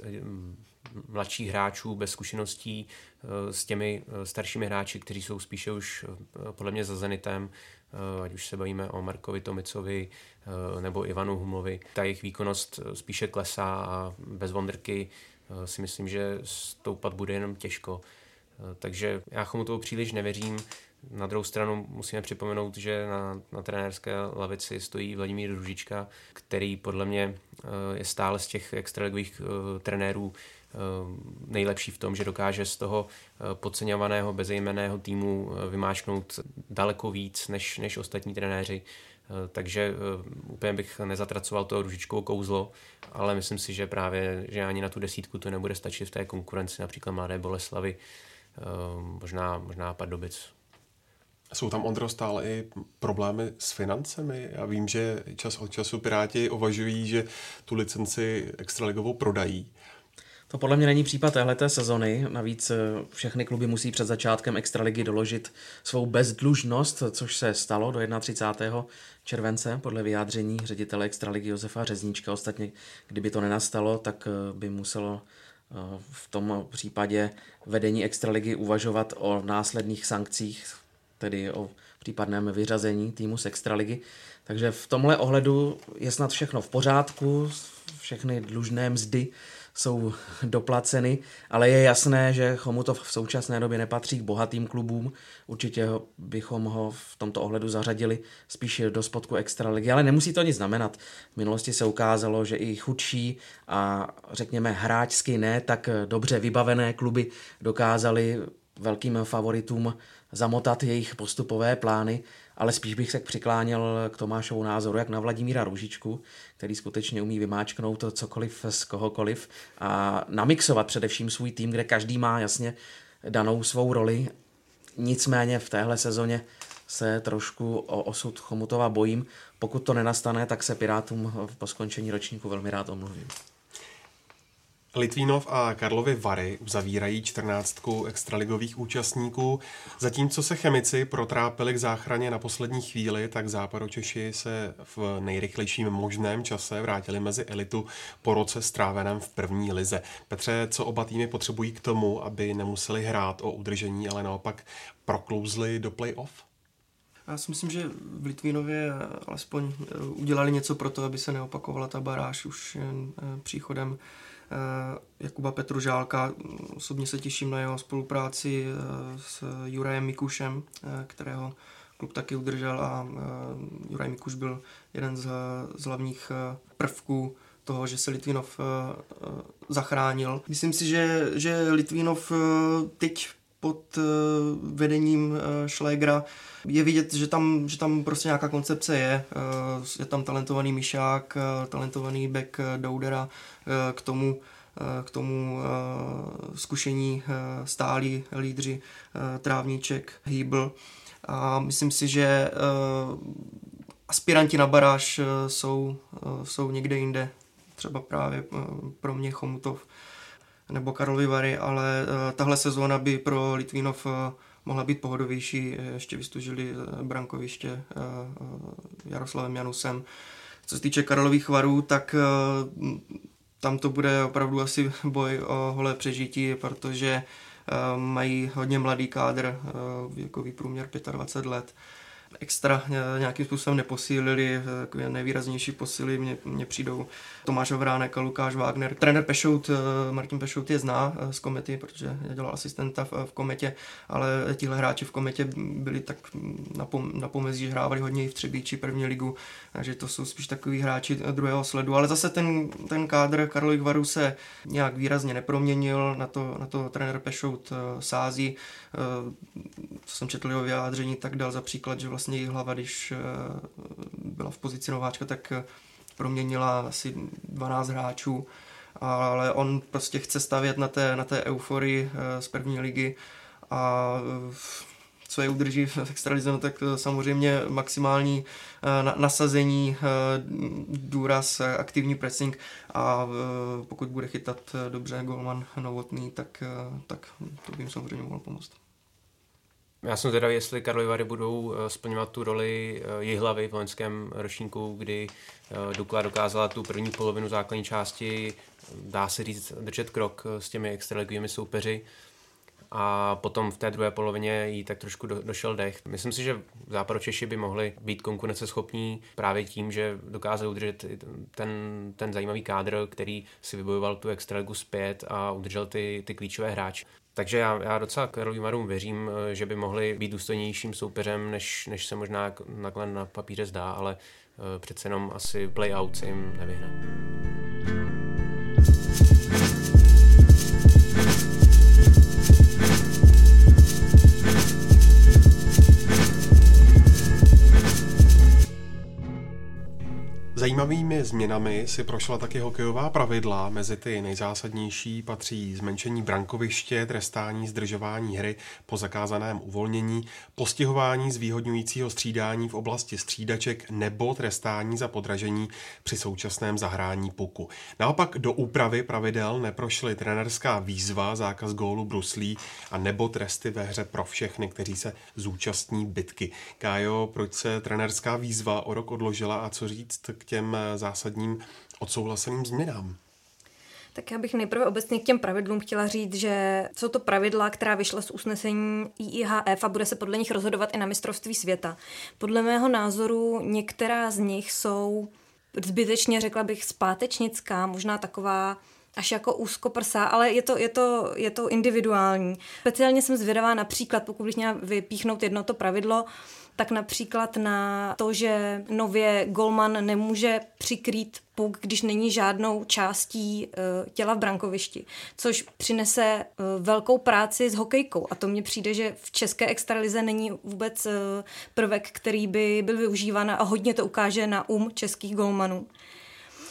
mladších hráčů bez zkušeností s těmi staršími hráči, kteří jsou spíše už podle mě za Zenitem, ať už se bavíme o Markovi Tomicovi nebo Ivanu Humlovi. Ta jejich výkonnost spíše klesá a bez Vondrky si myslím, že stoupat bude jenom těžko. Takže já Chomutovu příliš nevěřím. Na druhou stranu musíme připomenout, že na trenérské lavici stojí Vladimír Růžička, který podle mě je stále z těch extraligových trenérů nejlepší v tom, že dokáže z toho podceňovaného, bezejmenného týmu vymáčknout daleko víc než ostatní trenéři. Takže úplně bych nezatracoval to Růžičkovo kouzlo, ale myslím si, že právě že ani na tu desítku to nebude stačit v té konkurenci, například mladé Boleslavy, možná Pardubic. Jsou tam, Ondro, stále i problémy s financemi? Já vím, že čas od času Piráti uvažují, že tu licenci extraligovou prodají. To podle mě není případ téhleté sezony. Navíc všechny kluby musí před začátkem extraligy doložit svou bezdlužnost, což se stalo do 31. července podle vyjádření ředitele extraligy Josefa Řezníčka. Ostatně, kdyby to nenastalo, tak by muselo v tom případě vedení extraligy uvažovat o následných sankcích, tedy o případném vyřazení týmu z extraligy. Takže v tomhle ohledu je snad všechno v pořádku. všechny dlužné mzdy jsou doplaceny, ale je jasné, že Chomutov v současné době nepatří k bohatým klubům. Určitě bychom ho v tomto ohledu zařadili spíše do spodku extraligy, ale nemusí to nic znamenat. V minulosti se ukázalo, že i chudší a řekněme hráčsky ne tak dobře vybavené kluby dokázaly velkým favoritům zamotat jejich postupové plány, ale spíš bych se přikláněl k Tomášovu názoru, jak na Vladimíra Růžičku, který skutečně umí vymáčknout to cokoliv z kohokoliv a namixovat především svůj tým, kde každý má jasně danou svou roli. Nicméně v téhle sezóně se trošku o osud Chomutova bojím. Pokud to nenastane, tak se Pirátům po skončení ročníku velmi rád omluvím. Litvínov a Karlovy Vary uzavírají 14 extraligových účastníků. Zatímco se Chemici protrápili k záchraně na poslední chvíli, tak Západočeši se v nejrychlejším možném čase vrátili mezi elitu po roce stráveném v první lize. Petře, co oba týmy potřebují k tomu, aby nemuseli hrát o udržení, ale naopak proklouzli do play-off? Já si myslím, že v Litvínově alespoň udělali něco pro to, aby se neopakovala ta baráž už příchodem Jakuba Petružálka. Osobně se těším na jeho spolupráci s Jurajem Mikušem, kterého klub taky udržel, a Juraj Mikuš byl jeden z hlavních prvků toho, že se Litvínov zachránil. Myslím si, že Litvínov teď pod vedením Šlégra je vidět, že tam prostě nějaká koncepce je. Je tam talentovaný Mišák, talentovaný back Doudera, k tomu zkušení stálí lídři Trávníček, Hýbl. A myslím si, že aspiranti na baráž jsou někde jinde. Třeba právě pro mě Chomutov nebo Karlovy Vary, ale tahle sezóna by pro Litvínov mohla být pohodovější. Ještě vystužili brankoviště Jaroslavem Janusem. Co se týče Karlových Varů, tak tam to bude opravdu asi boj o holé přežití, protože mají hodně mladý kádr, věkový průměr 25 let. Extra nějakým způsobem neposílili, takové nejvýraznější posily mně přijdou Tomáš Vránek a Lukáš Wagner. Trenér Pešout, Martin Pešout, je zná z Komety, protože dělal asistenta v Kometě, ale tihle hráči v Kometě byli tak na pomezí, že hrávali hodně i v Třebíči první ligu, takže to jsou spíš takový hráči druhého sledu, ale zase ten kádr Karlových Varů se nějak výrazně neproměnil, na to trenér Pešout sází. Co jsem četl jeho vyjádření, tak dal za příklad, že vlastně její hlava, když byla v pozici Nováčka, tak proměnila asi 12 hráčů, ale on prostě chce stavět na té euforii z první ligy, a co je udrží v extralize, tak samozřejmě maximální nasazení, důraz, aktivní pressing, a pokud bude chytat dobře golman Novotný, tak to by jim samozřejmě mohlo pomoct. Já jsem zvědavý, jestli Karlovy Vary budou splňovat tu roli Jihlavy v loňském ročníku, kdy Dukla dokázala tu první polovinu základní části, dá se říct, držet krok s těmi extraligovými soupeři, a potom v té druhé polovině jí tak trošku došel dech. Myslím si, že Západočeši by mohli být konkurenceschopní právě tím, že dokázali udržet ten zajímavý kádr, který si vybojoval tu extraligu zpět a udržel ty klíčové hráče. Takže já docela Karlovým Varům věřím, že by mohli být důstojnějším soupeřem, než se možná nakonec na papíře zdá, ale přece jenom asi play-out se jim nevyhne. Zajímavými změnami si prošla taky hokejová pravidla. Mezi ty nejzásadnější patří zmenšení brankoviště, trestání zdržování hry po zakázaném uvolnění, postihování zvýhodňujícího střídání v oblasti střídaček nebo trestání za podražení při současném zahrání puku. Naopak do úpravy pravidel neprošly trenerská výzva, zákaz gólu bruslí a nebo tresty ve hře pro všechny, kteří se zúčastní bitky. Kájo, proč se trenerská výzva o rok odložila a co říct k těm zásadním odsouhlaseným změnám? Tak já bych nejprve obecně k těm pravidlům chtěla říct, že jsou to pravidla, která vyšla z usnesení IIHF a bude se podle nich rozhodovat i na mistrovství světa. Podle mého názoru některá z nich jsou zbytečně, řekla bych, zpátečnická, možná taková až jako úzkoprsá, ale je to individuální. Speciálně jsem zvědavá například, pokud bych měla vypíchnout jedno to pravidlo, tak například na to, že nově golman nemůže přikrýt puk, když není žádnou částí těla v brankovišti, což přinese velkou práci s hokejkou. A to mně přijde, že v české extralize není vůbec prvek, který by byl využíván, a hodně to ukáže na českých golmanů.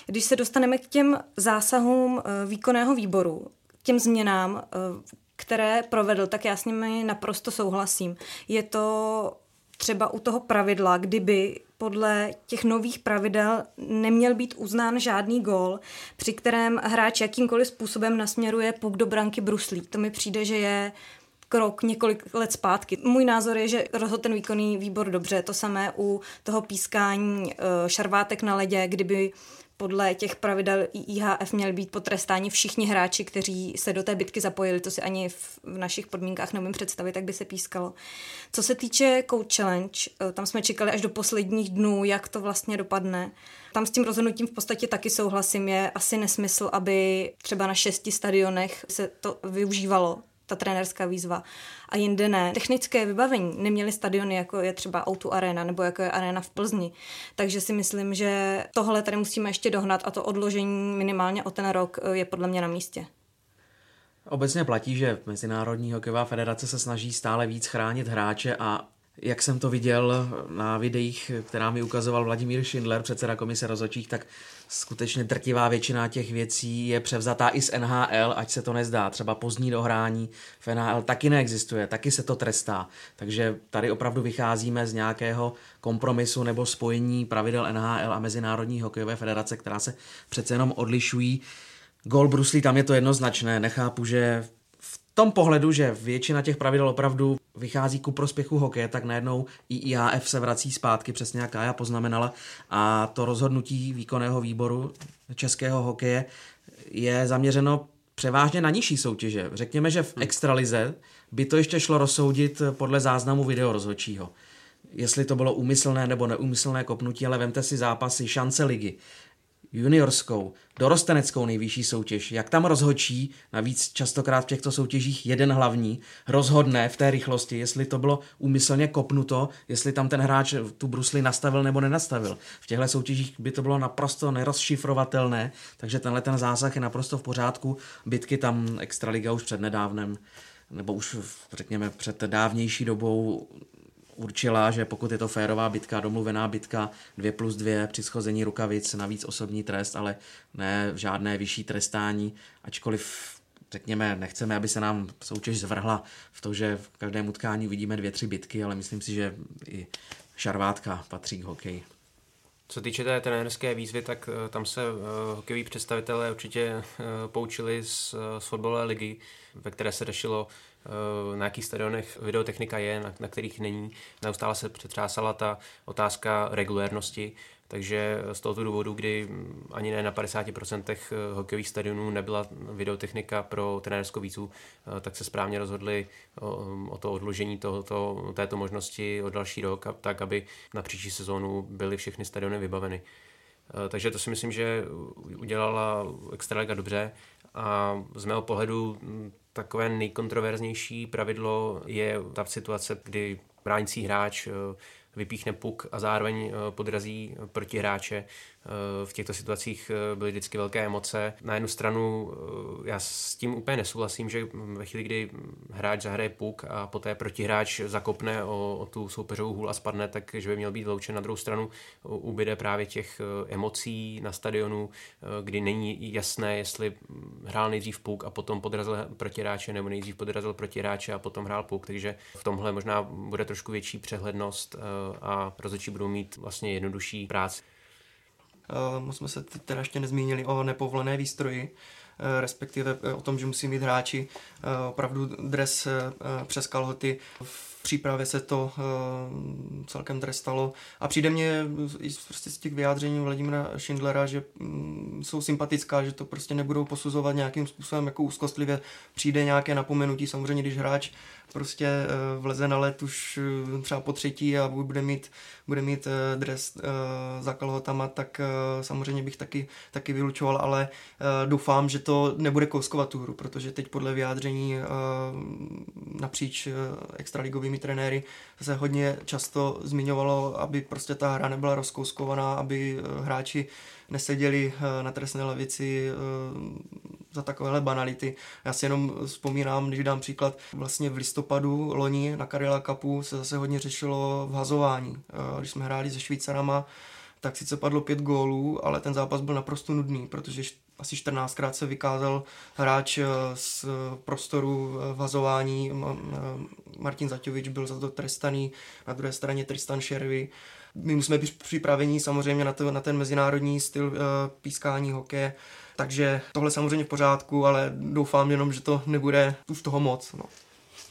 Když se dostaneme k těm zásahům výkonného výboru, k těm změnám, které provedl, tak já s nimi naprosto souhlasím. Je to třeba u toho pravidla, kdyby podle těch nových pravidel neměl být uznán žádný gól, při kterém hráč jakýmkoliv způsobem nasměruje puk do branky bruslí. To mi přijde, že je krok několik let zpátky. Můj názor je, že rozhodl ten výkonný výbor dobře. To samé u toho pískání šarvátek na ledě, kdyby podle těch pravidel IIHF měl být potrestáni všichni hráči, kteří se do té bitky zapojili. To si ani v našich podmínkách neumím představit, jak by se pískalo. Co se týče Coach Challenge, tam jsme čekali až do posledních dnů, jak to vlastně dopadne. Tam s tím rozhodnutím v podstatě taky souhlasím. Je asi nesmysl, aby třeba na 6 stadionech se to využívalo, ta trenérská výzva, a jinde ne. Technické vybavení neměly stadiony, jako je třeba O2 Arena nebo jako je Arena v Plzni. Takže si myslím, že tohle tady musíme ještě dohnat a to odložení minimálně o ten rok je podle mě na místě. Obecně platí, že Mezinárodní hokejová federace se snaží stále víc chránit hráče, a jak jsem to viděl na videích, která mi ukazoval Vladimír Schindler, předseda komise rozhodčích, tak skutečně drtivá většina těch věcí je převzatá i z NHL, ať se to nezdá. Třeba pozdní dohrání v NHL taky neexistuje, taky se to trestá. Takže tady opravdu vycházíme z nějakého kompromisu nebo spojení pravidel NHL a Mezinárodní hokejové federace, která se přece jenom odlišují. Gól bruslí, tam je to jednoznačné. Nechápu, že v tom pohledu, že většina těch pravidel opravdu vychází ku prospěchu hokeje, tak najednou IIHF se vrací zpátky, přesně jak Kája poznamenala, a to rozhodnutí výkonného výboru českého hokeje je zaměřeno převážně na nižší soutěže. Řekněme, že v extralize by to ještě šlo rozsoudit podle záznamu videorozhodčího. Jestli to bylo úmyslné nebo neúmyslné kopnutí, ale vemte si zápasy šance ligy, juniorskou, dorosteneckou nejvyšší soutěž. Jak tam rozhodčí, navíc častokrát v těchto soutěžích jeden hlavní, rozhodne v té rychlosti, jestli to bylo úmyslně kopnuto, jestli tam ten hráč tu brusli nastavil nebo nenastavil. V těchto soutěžích by to bylo naprosto nerozšifrovatelné, takže tenhle ten zásah je naprosto v pořádku. Bitky tam extraliga už přednedávnem, nebo už řekněme před dávnější dobou, určila, že pokud je to férová bitka, domluvená bitka, 2+2, při schození rukavic, navíc osobní trest, ale ne žádné vyšší trestání, ačkoliv řekněme, nechceme, aby se nám soutěž zvrhla v to, že v každém utkání vidíme 2-3 bitky, ale myslím si, že i šarvátka patří k hokeji. Co týče té trenérské výzvy, tak tam se hokejoví představitelé určitě poučili z fotbalové ligy, ve které se řešilo, na jakých stadionech videotechnika je, na kterých není. Neustále se přetřásala ta otázka regulérnosti, takže z tohoto důvodu, kdy ani ne na 50% hokejových stadionů nebyla videotechnika pro trenérskou výzvu, tak se správně rozhodli o to odložení této možnosti o další rok, tak aby na příští sezónu byly všechny stadiony vybaveny. Takže to si myslím, že udělala extraliga dobře, a z mého pohledu takové nejkontroverznější pravidlo je ta situace, kdy bránící hráč vypíchne puk a zároveň podrazí protihráče. V těchto situacích byly vždycky velké emoce. Na jednu stranu já s tím úplně nesouhlasím, že ve chvíli, kdy hráč zahraje puk a poté protihráč zakopne o tu soupeřovou hůl a spadne, takže by měl být vyloučen. Na druhou stranu ubyde právě těch emocí na stadionu, kdy není jasné, jestli hrál nejdřív puk a potom podrazil protihráče, nebo nejdřív podrazil protihráče a potom hrál puk. Takže v tomhle možná bude trošku větší přehlednost a rozhodčí budou mít vlastně jednodušší práci. Moc jsme se teda ještě nezmínili o nepovolené výstroji. respektive o tom, že musí mít hráči opravdu dres přes kalhoty. V přípravě se to celkem trestalo. A přijde mně prostě z těch vyjádření Vladimíra Šindlera, že jsou sympatická, že to prostě nebudou posuzovat nějakým způsobem jako úzkostlivě. Přijde nějaké napomenutí, samozřejmě když hráč prostě vleze na led už třeba po třetí a bude mít dres za kalhotama, tak samozřejmě bych taky vylučoval, ale doufám, že to nebude kouskovat tu hru, protože teď podle vyjádření napříč extraligovými trenéry se hodně často zmiňovalo, aby prostě ta hra nebyla rozkouskovaná, aby hráči neseděli na trestné lavici za takovéhle banality. Já si jenom vzpomínám, když dám příklad, vlastně v listopadu loni na Karela Cupu se zase hodně řešilo vhazování. Když jsme hráli se Švýcarama, tak sice padlo 5 gólů, ale ten zápas byl naprosto nudný, protože asi 14krát se vykázal hráč z prostoru vhazování. Martin Zaťovič byl za to trestaný, na druhé straně Tristan Šervy. My jsme připraveni samozřejmě na ten mezinárodní styl pískání hokeje, takže tohle samozřejmě v pořádku, ale doufám jenom, že to nebude už toho moc. No.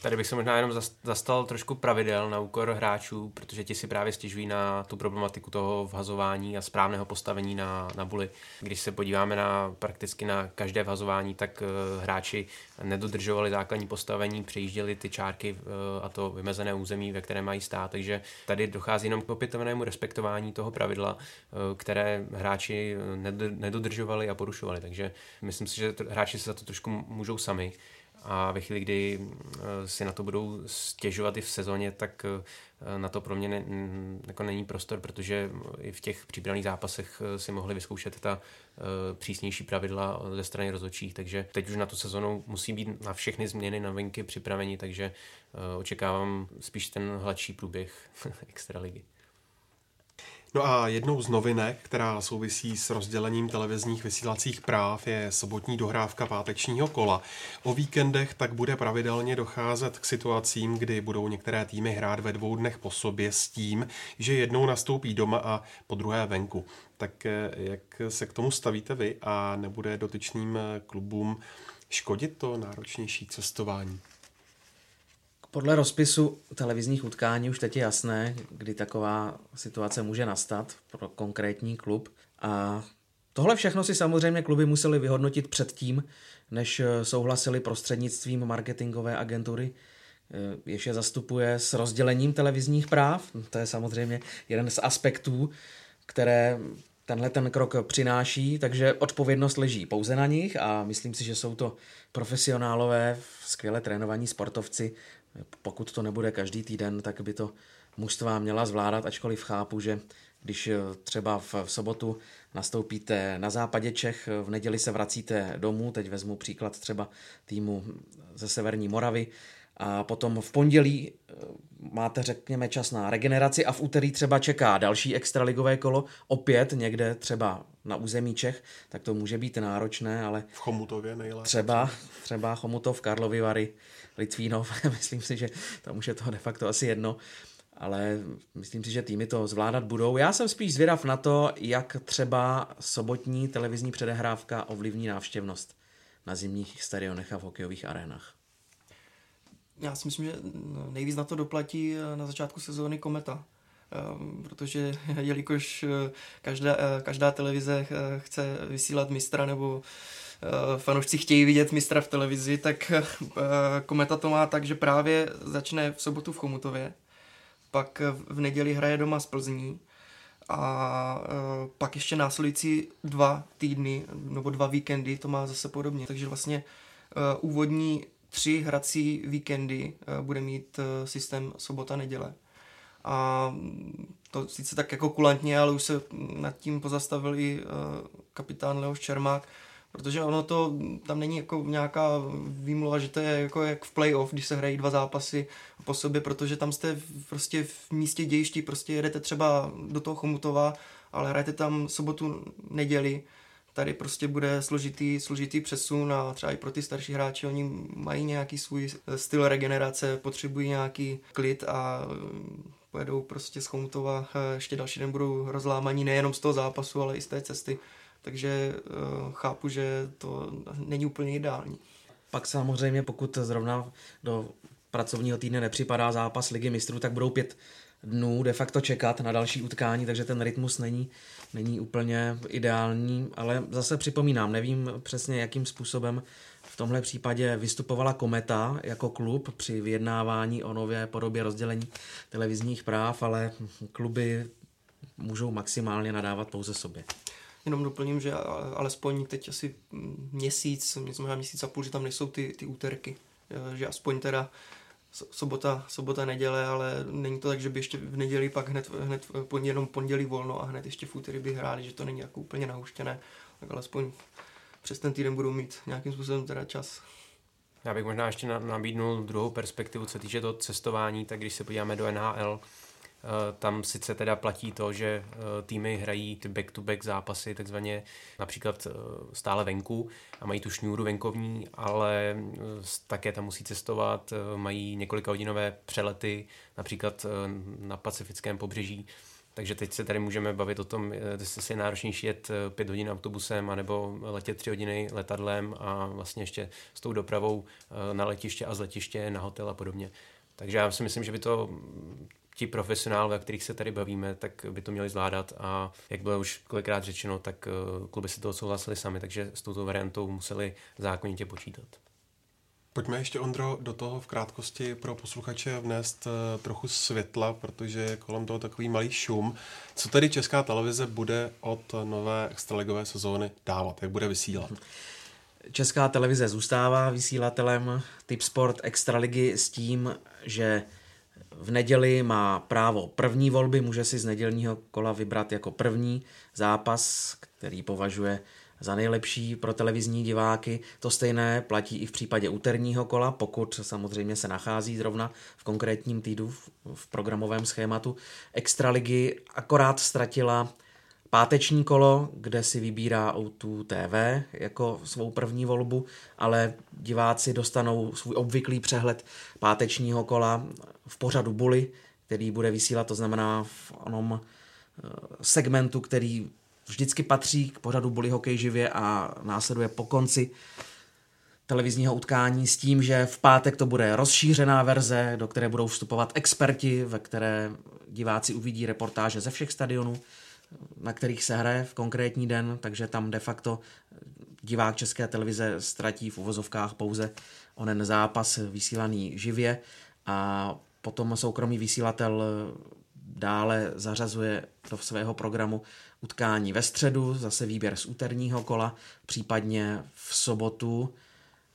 Tady bych se možná jenom zastal trošku pravidel na úkor hráčů, protože ti si právě stěžují na tu problematiku toho vhazování a správného postavení na buli. Když se podíváme prakticky na každé vhazování, tak hráči nedodržovali základní postavení, přejížděli ty čárky a to vymezené území, ve které mají stát. Takže tady dochází jenom k opětovnému respektování toho pravidla, které hráči nedodržovali a porušovali. Takže myslím si, že hráči se za to trošku můžou sami. A ve chvíli, kdy si na to budou stěžovat i v sezóně, tak na to pro mě jako není prostor, protože i v těch přípravných zápasech si mohli vyzkoušet ta přísnější pravidla ze strany rozhodčích, takže teď už na tu sezonu musí být na všechny změny, na novinky připraveni, takže očekávám spíš ten hladší průběh extraligy. No a jednou z novinek, která souvisí s rozdělením televizních vysílacích práv, je sobotní dohrávka pátečního kola. O víkendech tak bude pravidelně docházet k situacím, kdy budou některé týmy hrát ve 2 dnech po sobě s tím, že jednou nastoupí doma a po druhé venku. Tak jak se k tomu stavíte vy a nebude dotyčným klubům škodit to náročnější cestování? Podle rozpisu televizních utkání už teď je jasné, kdy taková situace může nastat pro konkrétní klub. A tohle všechno si samozřejmě kluby museli vyhodnotit předtím, než souhlasili prostřednictvím marketingové agentury, jež je zastupuje, s rozdělením televizních práv. To je samozřejmě jeden z aspektů, které tenhle ten krok přináší, takže odpovědnost leží pouze na nich a myslím si, že jsou to profesionálové, skvěle trénovaní sportovci. Pokud to nebude každý týden, tak by to mužstva měla zvládat, ačkoliv chápu, že když třeba v sobotu nastoupíte na západě Čech, v neděli se vracíte domů, teď vezmu příklad třeba týmu ze severní Moravy, a potom v pondělí máte, řekněme, čas na regeneraci a v úterý třeba čeká další extraligové kolo, opět někde třeba na území Čech, tak to může být náročné, ale v Chomutově nejlépe. Třeba Chomutov, Karlovy Vary, Litvínov, myslím si, že tam už je to de facto asi jedno, ale myslím si, že týmy to zvládat budou. Já jsem spíš zvědav na to, jak třeba sobotní televizní předehrávka ovlivní návštěvnost na zimních stadionech a v hokejových arenách. Já si myslím, že nejvíc na to doplatí na začátku sezóny Kometa, protože jelikož každá televize chce vysílat mistra nebo fanoušci chtějí vidět mistra v televizi, tak Kometa to má tak, že právě začne v sobotu v Chomutově, pak v neděli hraje doma s Plzní a pak ještě následující 2 týdny nebo 2 víkendy to má zase podobně. Takže vlastně úvodní 3 hrací víkendy bude mít systém sobota, neděle. A to sice tak jako kulantně, ale už se nad tím pozastavil i kapitán Leoš Čermák, protože ono to tam není jako nějaká výmluva, že to je jako jak v playoff, když se hrají 2 zápasy po sobě, protože tam jste prostě v místě dějišti, prostě jedete třeba do toho Chomutova, ale hrajete tam sobotu, neděli. Tady prostě bude složitý přesun a třeba i pro ty starší hráči, oni mají nějaký svůj styl regenerace, potřebují nějaký klid a pojedou prostě z Chomutova, ještě další den budou rozlámaní nejenom z toho zápasu, ale i z té cesty. takže chápu, že to není úplně ideální. Pak samozřejmě, pokud zrovna do pracovního týdne nepřipadá zápas Ligy mistrů, tak budou 5 dnů de facto čekat na další utkání, takže ten rytmus není úplně ideální, ale zase připomínám, nevím přesně, jakým způsobem v tomhle případě vystupovala Kometa jako klub při vyjednávání o nové podobě rozdělení televizních práv, ale kluby můžou maximálně nadávat pouze sobě. Jenom doplním, že alespoň teď asi měsíc a půl, že tam nejsou ty úterky, že aspoň teda sobota, neděle, ale není to tak, že by ještě v neděli pak hned jenom pondělí volno a hned ještě v úterý by hráli, že to není jako úplně nahuštěné, tak alespoň přes ten týden budou mít nějakým způsobem teda čas. Já bych možná ještě nabídnul druhou perspektivu, co týče toho cestování, tak když se podíváme do NHL, tam sice teda platí to, že týmy hrají ty back-to-back zápasy, takzvaně například stále venku a mají tu šňůru venkovní, ale také tam musí cestovat, mají několikahodinové přelety, například na pacifickém pobřeží. Takže teď se tady můžeme bavit o tom, jestli je náročnější jet 5 hodin autobusem anebo letět 3 hodiny letadlem a vlastně ještě s tou dopravou na letiště a z letiště na hotel a podobně. Takže já si myslím, že by to ti profesionálové, o kterých se tady bavíme, tak by to měli zvládat a jak bylo už kolikrát řečeno, tak kluby si to odsouhlasili sami, takže s touto variantou museli zákonitě počítat. Pojďme ještě, Ondro, do toho v krátkosti pro posluchače vnést trochu světla, protože je kolem toho takový malý šum. Co tady Česká televize bude od nové extraligové sezóny dávat, jak bude vysílat? Česká televize zůstává vysílatelem Tipsport extraligy s tím, že v neděli má právo první volby, může si z nedělního kola vybrat jako první zápas, který považuje za nejlepší pro televizní diváky. To stejné platí i v případě úterního kola, pokud samozřejmě se nachází zrovna v konkrétním týdnu v programovém schématu. Extraligy akorát ztratila páteční kolo, kde si vybírá O2 TV jako svou první volbu, ale diváci dostanou svůj obvyklý přehled pátečního kola v pořadu Bully, který bude vysílat, to znamená v onom segmentu, který vždycky patří k pořadu Bully Hokej živě a následuje po konci televizního utkání s tím, že v pátek to bude rozšířená verze, do které budou vstupovat experti, ve které diváci uvidí reportáže ze všech stadionů, na kterých se hraje v konkrétní den, takže tam de facto divák České televize ztratí v uvozovkách pouze onen zápas vysílaný živě a potom soukromý vysílatel dále zařazuje do svého programu utkání ve středu, zase výběr z úterního kola, případně v sobotu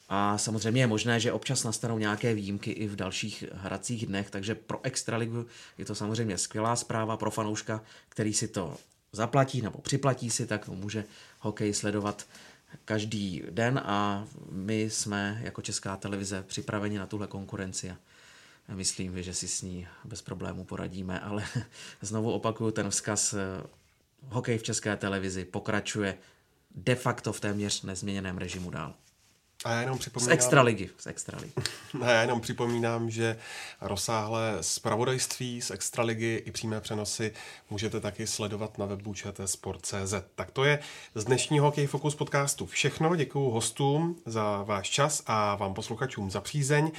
a samozřejmě je možné, že občas nastanou nějaké výjimky i v dalších hracích dnech, takže pro extraligu je to samozřejmě skvělá zpráva pro fanouška, který si to zaplatí nebo připlatí si, tak může hokej sledovat každý den a my jsme jako Česká televize připraveni na tuhle konkurenci a myslím, že si s ní bez problémů poradíme, ale znovu opakuju, ten vzkaz hokej v České televizi pokračuje de facto v téměř nezměněném režimu dál. A já jenom připomínám, z extraligy. A já jenom připomínám, že rozsáhlé zpravodajství z extraligy i přímé přenosy můžete taky sledovat na webu čtsport.cz. Tak to je z dnešního Hokej Focus podcastu všechno. Děkuju hostům za váš čas a vám posluchačům za přízeň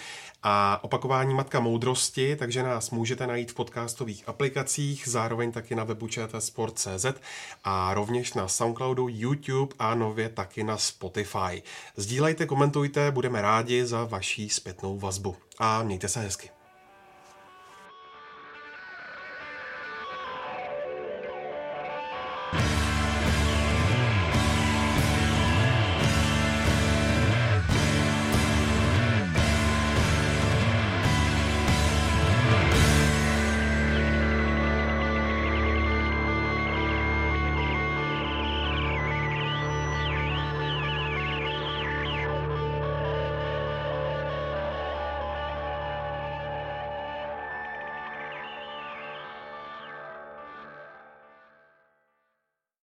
a opakování matka moudrosti, takže nás můžete najít v podcastových aplikacích, zároveň taky na webu čtsport.cz a rovněž na Soundcloudu, YouTube a nově taky na Spotify. Sdílejte, komentujte, budeme rádi za vaši zpětnou vazbu. A mějte se hezky.